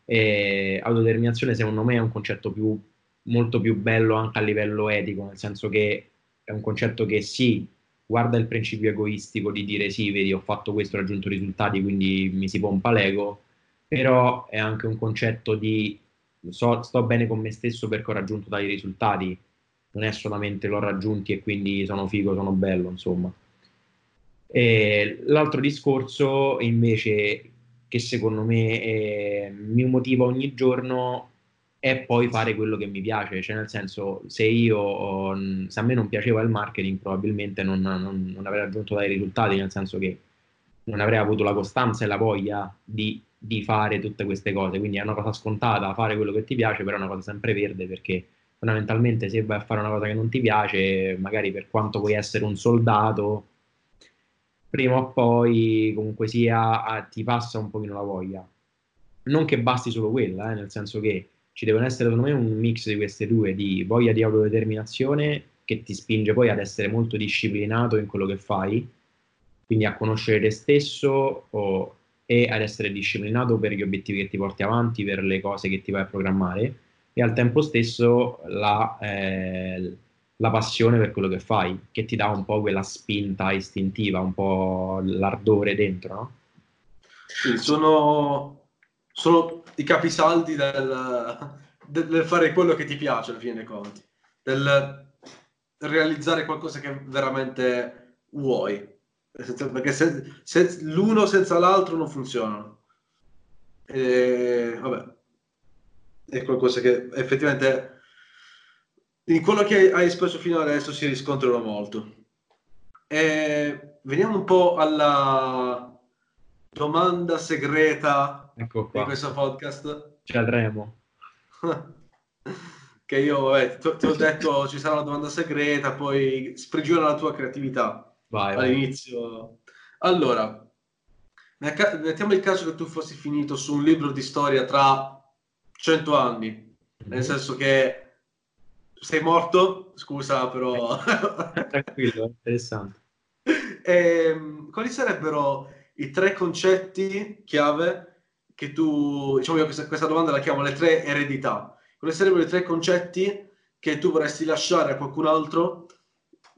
E autodeterminazione secondo me è un concetto più, molto più bello anche a livello etico, nel senso che è un concetto che sì, guarda il principio egoistico di dire sì, vedi, ho fatto questo, ho raggiunto risultati, quindi mi si pompa l'ego, però è anche un concetto di so, sto bene con me stesso perché ho raggiunto tali risultati, non è solamente l'ho raggiunti e quindi sono figo, sono bello, insomma. E l'altro discorso invece che secondo me eh, mi motiva ogni giorno è poi fare quello che mi piace, cioè nel senso se io, se a me non piaceva il marketing probabilmente non, non, non avrei raggiunto dei risultati, nel senso che non avrei avuto la costanza e la voglia di, di fare tutte queste cose, quindi è una cosa scontata fare quello che ti piace, però è una cosa sempre verde, perché fondamentalmente se vai a fare una cosa che non ti piace, magari per quanto puoi essere un soldato, prima o poi comunque sia ti passa un pochino la voglia. Non che basti solo quella, eh, nel senso che ci devono essere secondo me un mix di queste due, di voglia di autodeterminazione che ti spinge poi ad essere molto disciplinato in quello che fai, quindi a conoscere te stesso o, e ad essere disciplinato per gli obiettivi che ti porti avanti, per le cose che ti vai a programmare, e al tempo stesso la... Eh, la passione per quello che fai, che ti dà un po' quella spinta istintiva, un po' l'ardore dentro, no? Sì, sono, sono i capisaldi del, del fare quello che ti piace alla fine dei conti, del realizzare qualcosa che veramente vuoi, perché se, se, l'uno senza l'altro non funzionano. E, vabbè, è qualcosa che effettivamente in quello che hai espresso fino adesso si riscontrano molto. E veniamo un po' alla domanda segreta, ecco qua, di questo podcast. Ci andremo. che io, vabbè, t- ti ho detto ci sarà una domanda segreta, poi sprigiona la tua creatività. Vai, all'inizio. Vai. Allora, mettiamo il caso che tu fossi finito su un libro di storia tra cento anni, mm-hmm. nel senso che sei morto, scusa però... Tranquillo, interessante. E, quali sarebbero i tre concetti chiave che tu... Diciamo io questa, questa domanda la chiamo le tre eredità. Quali sarebbero i tre concetti che tu vorresti lasciare a qualcun altro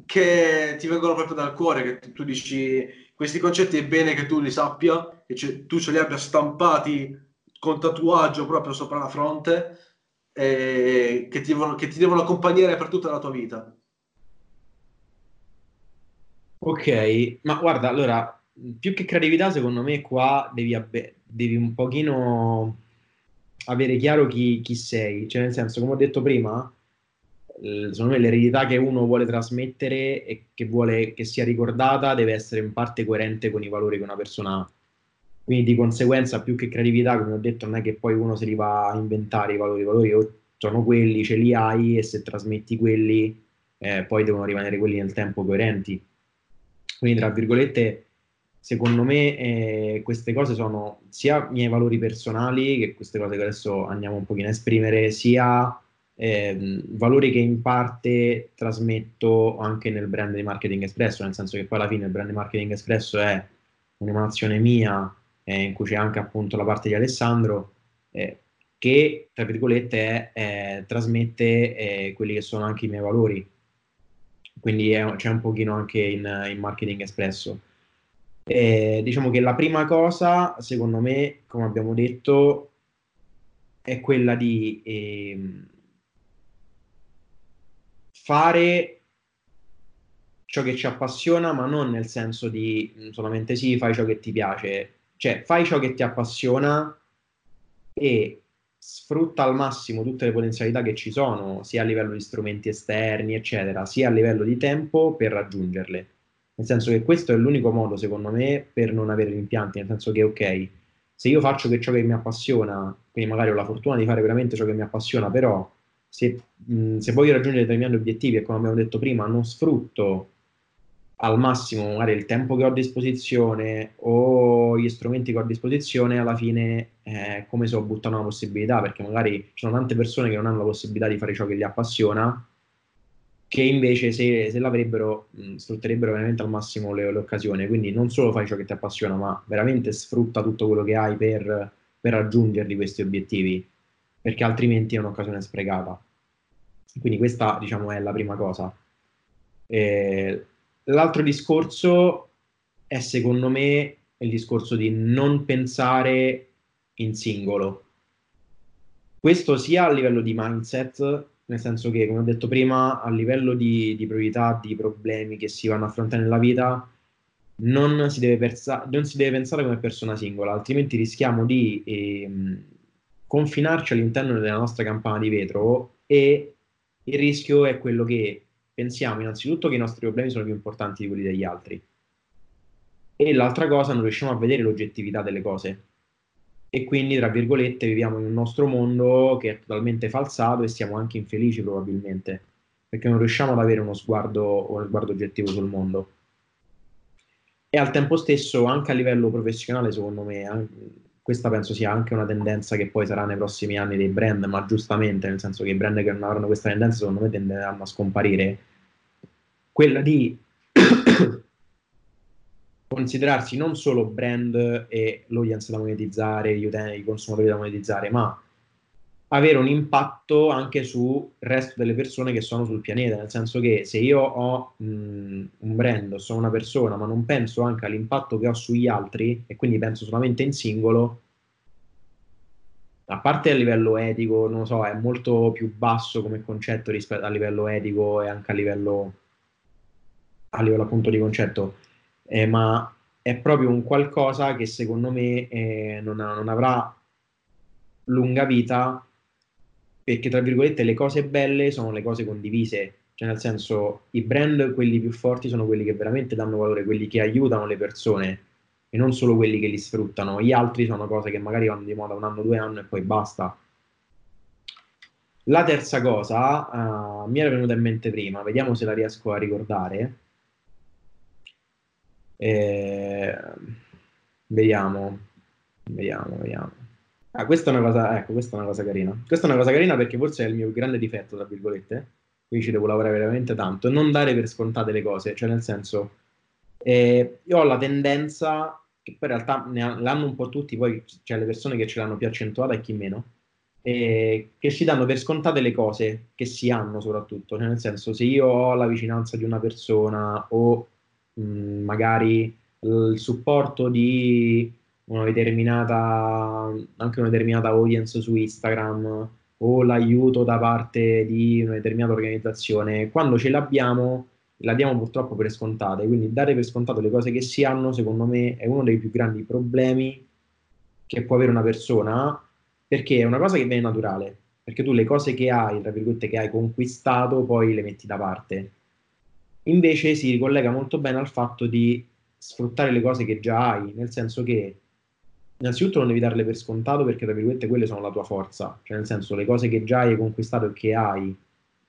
che ti vengono proprio dal cuore, che tu, tu dici questi concetti è bene che tu li sappia, che ce, tu ce li abbia stampati con tatuaggio proprio sopra la fronte, e che, ti devono, che ti devono accompagnare per tutta la tua vita. Ok, ma guarda, allora, più che creatività, secondo me qua devi, abbe- devi un pochino avere chiaro chi, chi sei, cioè nel senso, come ho detto prima, eh, secondo me l'eredità che uno vuole trasmettere e che vuole che sia ricordata deve essere in parte coerente con i valori che una persona ha. Quindi di conseguenza, più che creatività, come ho detto, non è che poi uno se li va a inventare i valori, i valori o sono quelli, ce li hai, e se trasmetti quelli, eh, poi devono rimanere quelli nel tempo coerenti. Quindi, tra virgolette, secondo me eh, queste cose sono sia i miei valori personali, che queste cose che adesso andiamo un pochino a esprimere, sia eh, valori che in parte trasmetto anche nel brand di Marketing Espresso, nel senso che poi alla fine il brand di Marketing Espresso è un'emanazione mia, in cui c'è anche appunto la parte di Alessandro, eh, che tra virgolette eh, trasmette eh, quelli che sono anche i miei valori, quindi è, c'è un pochino anche in, in Marketing Espresso. Eh, diciamo che la prima cosa, secondo me, come abbiamo detto, è quella di eh, fare ciò che ci appassiona, ma non nel senso di solamente sì, fai ciò che ti piace. Cioè, fai ciò che ti appassiona e sfrutta al massimo tutte le potenzialità che ci sono, sia a livello di strumenti esterni, eccetera, sia a livello di tempo per raggiungerle. Nel senso che questo è l'unico modo, secondo me, per non avere rimpianti, nel senso che, ok, se io faccio che ciò che mi appassiona, quindi magari ho la fortuna di fare veramente ciò che mi appassiona, però se, mh, se voglio raggiungere determinati obiettivi, e come abbiamo detto prima, non sfrutto al massimo magari il tempo che ho a disposizione o gli strumenti che ho a disposizione, alla fine eh, come se ho buttato una possibilità, perché magari ci sono tante persone che non hanno la possibilità di fare ciò che li appassiona, che invece se, se l'avrebbero mh, sfrutterebbero veramente al massimo le, l'occasione. Quindi non solo fai ciò che ti appassiona, ma veramente sfrutta tutto quello che hai per, per raggiungerli questi obiettivi, perché altrimenti è un'occasione sprecata. Quindi questa, diciamo, è la prima cosa. eh, L'altro discorso è, secondo me, il discorso di non pensare in singolo. Questo sia a livello di mindset, nel senso che, come ho detto prima, a livello di, di priorità, di problemi che si vanno a affrontare nella vita, non si deve, persa- non si deve pensare come persona singola, altrimenti rischiamo di ehm, confinarci all'interno della nostra campana di vetro, e il rischio è quello che pensiamo innanzitutto che i nostri problemi sono più importanti di quelli degli altri, e l'altra cosa, non riusciamo a vedere l'oggettività delle cose, e quindi, tra virgolette, viviamo in un nostro mondo che è totalmente falsato e siamo anche infelici probabilmente, perché non riusciamo ad avere uno sguardo o uno sguardo oggettivo sul mondo. E al tempo stesso, anche a livello professionale, secondo me, questa penso sia anche una tendenza che poi sarà nei prossimi anni dei brand, ma giustamente, nel senso che i brand che non avranno questa tendenza, secondo me, tenderanno a scomparire, quella di considerarsi non solo brand e l'audience da monetizzare, gli utenti, i consumatori da monetizzare, ma avere un impatto anche sul resto delle persone che sono sul pianeta, nel senso che se io ho mh, un brand, sono una persona, ma non penso anche all'impatto che ho sugli altri, e quindi penso solamente in singolo, a parte a livello etico, non lo so, è molto più basso come concetto rispetto a livello etico e anche a livello, a livello appunto di concetto, eh, ma è proprio un qualcosa che secondo me eh, non, ha, non avrà lunga vita, perché, tra virgolette, le cose belle sono le cose condivise, cioè nel senso, i brand, quelli più forti, sono quelli che veramente danno valore, quelli che aiutano le persone e non solo quelli che li sfruttano. Gli altri sono cose che magari vanno di moda un anno, due anni e poi basta. La terza cosa, uh, mi era venuta in mente prima, vediamo se la riesco a ricordare. Eh, vediamo, vediamo, vediamo. Ah, questa è una cosa, ecco, questa è una cosa carina. Questa è una cosa carina perché forse è il mio grande difetto, tra virgolette, quindi ci devo lavorare veramente tanto, non dare per scontate le cose, cioè nel senso, eh, io ho la tendenza, che poi in realtà ne, l'hanno un po' tutti, poi c'è le persone che ce l'hanno più accentuata e chi meno, Eh, che si danno per scontate le cose che si hanno soprattutto, cioè nel senso, se io ho la vicinanza di una persona o mh, magari il supporto di una determinata, anche una determinata audience su Instagram, o l'aiuto da parte di una determinata organizzazione, quando ce l'abbiamo, la diamo purtroppo per scontate, quindi dare per scontato le cose che si hanno, secondo me, è uno dei più grandi problemi che può avere una persona, perché è una cosa che viene naturale, perché tu le cose che hai, tra virgolette, che hai conquistato, poi le metti da parte. Invece si ricollega molto bene al fatto di sfruttare le cose che già hai, nel senso che innanzitutto non devi darle per scontato, perché tra virgolette quelle sono la tua forza, cioè nel senso, le cose che già hai conquistato e che hai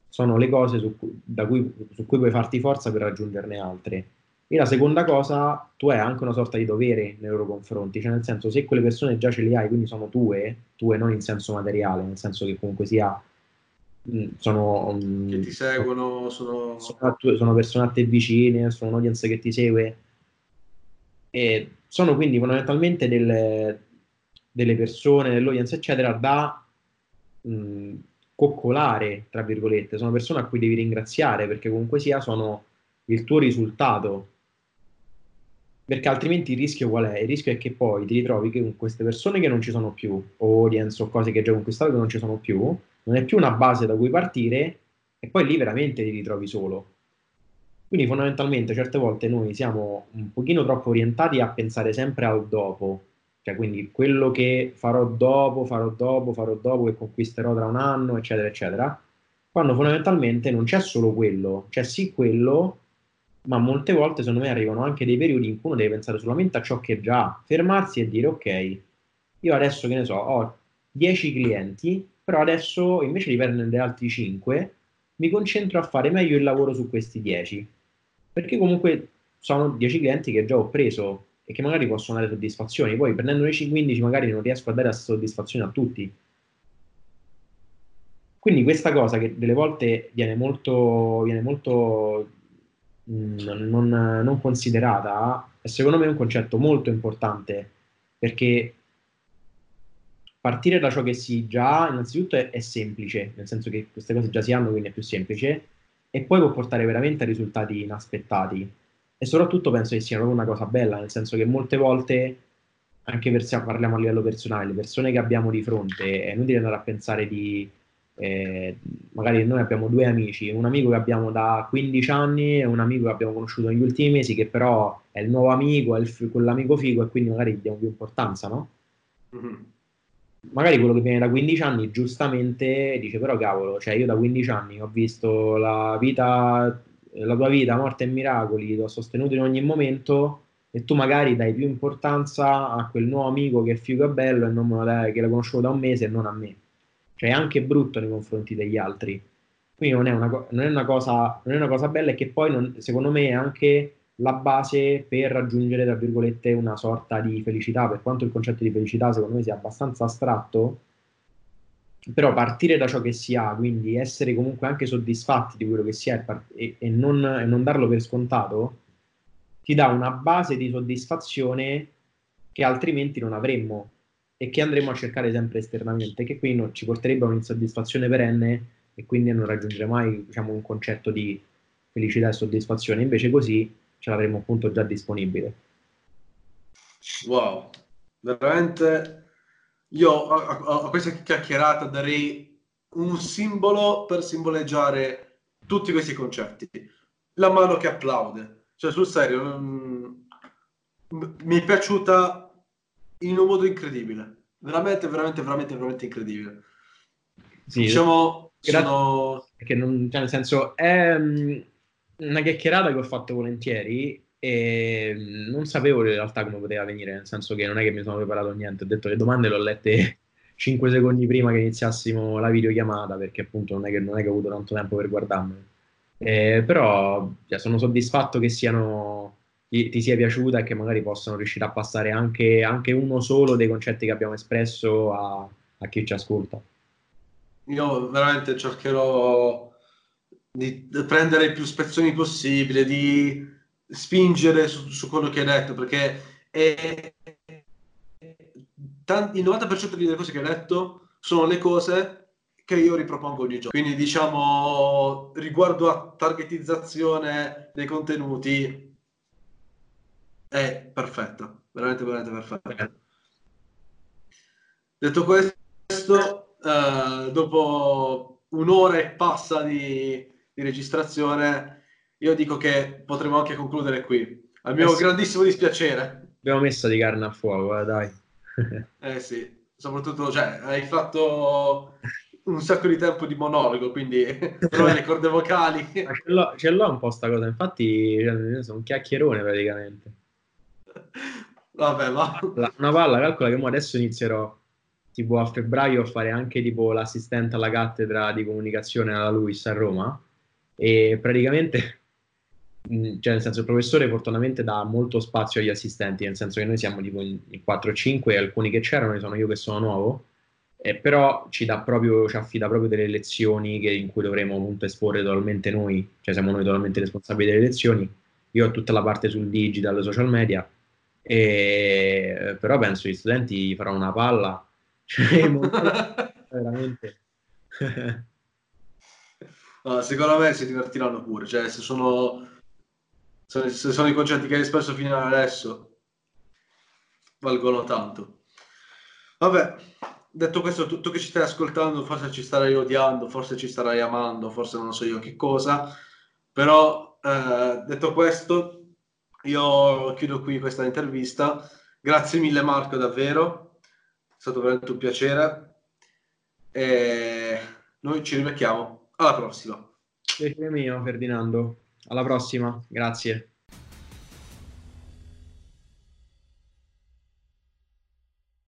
sono le cose su cui, da cui, su cui puoi farti forza per raggiungerne altre. E la seconda cosa, tu hai anche una sorta di dovere nei loro confronti, cioè nel senso, se quelle persone già ce le hai, quindi sono tue, tue non in senso materiale, nel senso che comunque sia, sono... che ti seguono, sono... sono persone a te vicine, sono un'audience che ti segue, e sono quindi fondamentalmente delle, delle persone, dell'audience eccetera, da mh, coccolare, tra virgolette, sono persone a cui devi ringraziare, perché comunque sia sono il tuo risultato. Perché altrimenti il rischio qual è? Il rischio è che poi ti ritrovi che con queste persone che non ci sono più, o audience o cose che hai già conquistato che non ci sono più, non è più una base da cui partire, e poi lì veramente ti ritrovi solo. Quindi fondamentalmente certe volte noi siamo un pochino troppo orientati a pensare sempre al dopo, cioè quindi quello che farò dopo, farò dopo, farò dopo, che conquisterò tra un anno, eccetera, eccetera, quando fondamentalmente non c'è solo quello, c'è sì quello, ma molte volte secondo me arrivano anche dei periodi in cui uno deve pensare solamente a ciò che già ha, fermarsi e dire ok, io adesso che ne so, ho dieci clienti, però adesso invece di prendere altri cinque mi concentro a fare meglio il lavoro su questi dieci, perché comunque sono dieci clienti che già ho preso e che magari possono dare soddisfazioni, poi prendendo dieci quindici magari non riesco a dare soddisfazione a tutti. Quindi questa cosa che delle volte viene molto... viene molto Non, non considerata, è secondo me un concetto molto importante, perché partire da ciò che si già innanzitutto è, è semplice, nel senso che queste cose già si hanno, quindi è più semplice, e poi può portare veramente a risultati inaspettati, e soprattutto penso che sia proprio una cosa bella, nel senso che molte volte, anche se parliamo a livello personale, le persone che abbiamo di fronte, è inutile andare a pensare di... Eh, magari noi abbiamo due amici, un amico che abbiamo da quindici anni e un amico che abbiamo conosciuto negli ultimi mesi, che però è il nuovo amico, è il, quell'amico figo, e quindi magari gli diamo più importanza, no? Mm-hmm. Magari quello che viene da quindici anni giustamente dice, però cavolo, cioè io da quindici anni ho visto la vita, la tua vita, morte e miracoli, ti ho sostenuto in ogni momento, e tu magari dai più importanza a quel nuovo amico che è figo e bello e non me lo dai, che l'ho conosciuto da un mese, e non a me. Cioè è anche brutto nei confronti degli altri, quindi non è una, co- non è una, cosa, non è una cosa bella, e che poi non, secondo me è anche la base per raggiungere, tra virgolette, una sorta di felicità, per quanto il concetto di felicità secondo me sia abbastanza astratto, però partire da ciò che si ha, quindi essere comunque anche soddisfatti di quello che si ha, e, e, non, e non darlo per scontato, ti dà una base di soddisfazione che altrimenti non avremmo, e che andremo a cercare sempre esternamente, che quindi non ci porterebbe a un'insoddisfazione perenne, e quindi a non raggiungere mai, diciamo, un concetto di felicità e soddisfazione. Invece così ce l'avremo appunto già disponibile. Wow, veramente io a, a, a questa chiacchierata darei un simbolo per simboleggiare tutti questi concetti: la mano che applaude. Cioè, sul serio, non... mi è piaciuta in un modo incredibile, veramente, veramente, veramente, veramente incredibile. Sì, diciamo, gra- sono... perché non, cioè nel senso, è una chiacchierata che ho fatto volentieri, e non sapevo in realtà come poteva venire, nel senso che non è che mi sono preparato niente, ho detto le domande le ho lette cinque secondi prima che iniziassimo la videochiamata, perché appunto non è che, non è che ho avuto tanto tempo per guardarmelo. Eh, però cioè, sono soddisfatto che siano, ti, ti sia piaciuta e che magari possano riuscire a passare anche, anche uno solo dei concetti che abbiamo espresso a, a chi ci ascolta. Io veramente cercherò di prendere i più spezzoni possibile, di spingere su, su quello che hai detto, perché è, tanti, il novanta per cento delle cose che hai detto sono le cose che io ripropongo ogni giorno. Quindi diciamo, riguardo a targetizzazione dei contenuti, è perfetta, veramente veramente perfetta. Detto questo, eh, dopo un'ora e passa di, di registrazione, io dico che potremmo anche concludere qui, al mio eh sì. grandissimo dispiacere. Abbiamo messo di carne a fuoco, eh, dai. Eh sì, soprattutto, cioè, hai fatto un sacco di tempo di monologo, quindi però le corde vocali ce l'ho, ce l'ho un po' sta cosa, infatti cioè, sono un chiacchierone praticamente. Vabbè, ma la, una palla, calcola che mo adesso inizierò tipo a febbraio a fare anche tipo l'assistente alla cattedra di comunicazione alla LUIS a Roma, e praticamente cioè nel senso il professore fortunatamente dà molto spazio agli assistenti, nel senso che noi siamo tipo in, in quattro o cinque e alcuni che c'erano, ne sono io che sono nuovo. Eh, però ci dà proprio, ci affida proprio delle lezioni che, in cui dovremo appunto esporre totalmente noi, cioè siamo noi totalmente responsabili delle lezioni. Io ho tutta la parte sul digital, social media, e però penso gli studenti farò una palla, cioè, veramente. No, secondo me si divertiranno pure, cioè se sono, se sono i concetti che hai espresso fino ad adesso valgono tanto. Vabbè, detto questo, tu, tu che ci stai ascoltando, forse ci starai odiando, forse ci starai amando, forse non so io che cosa, però eh, detto questo io chiudo qui questa intervista. Grazie mille Marco, davvero è stato veramente un piacere, e noi ci rivecchiamo alla prossima. Piacere mio Ferdinando, alla prossima, grazie.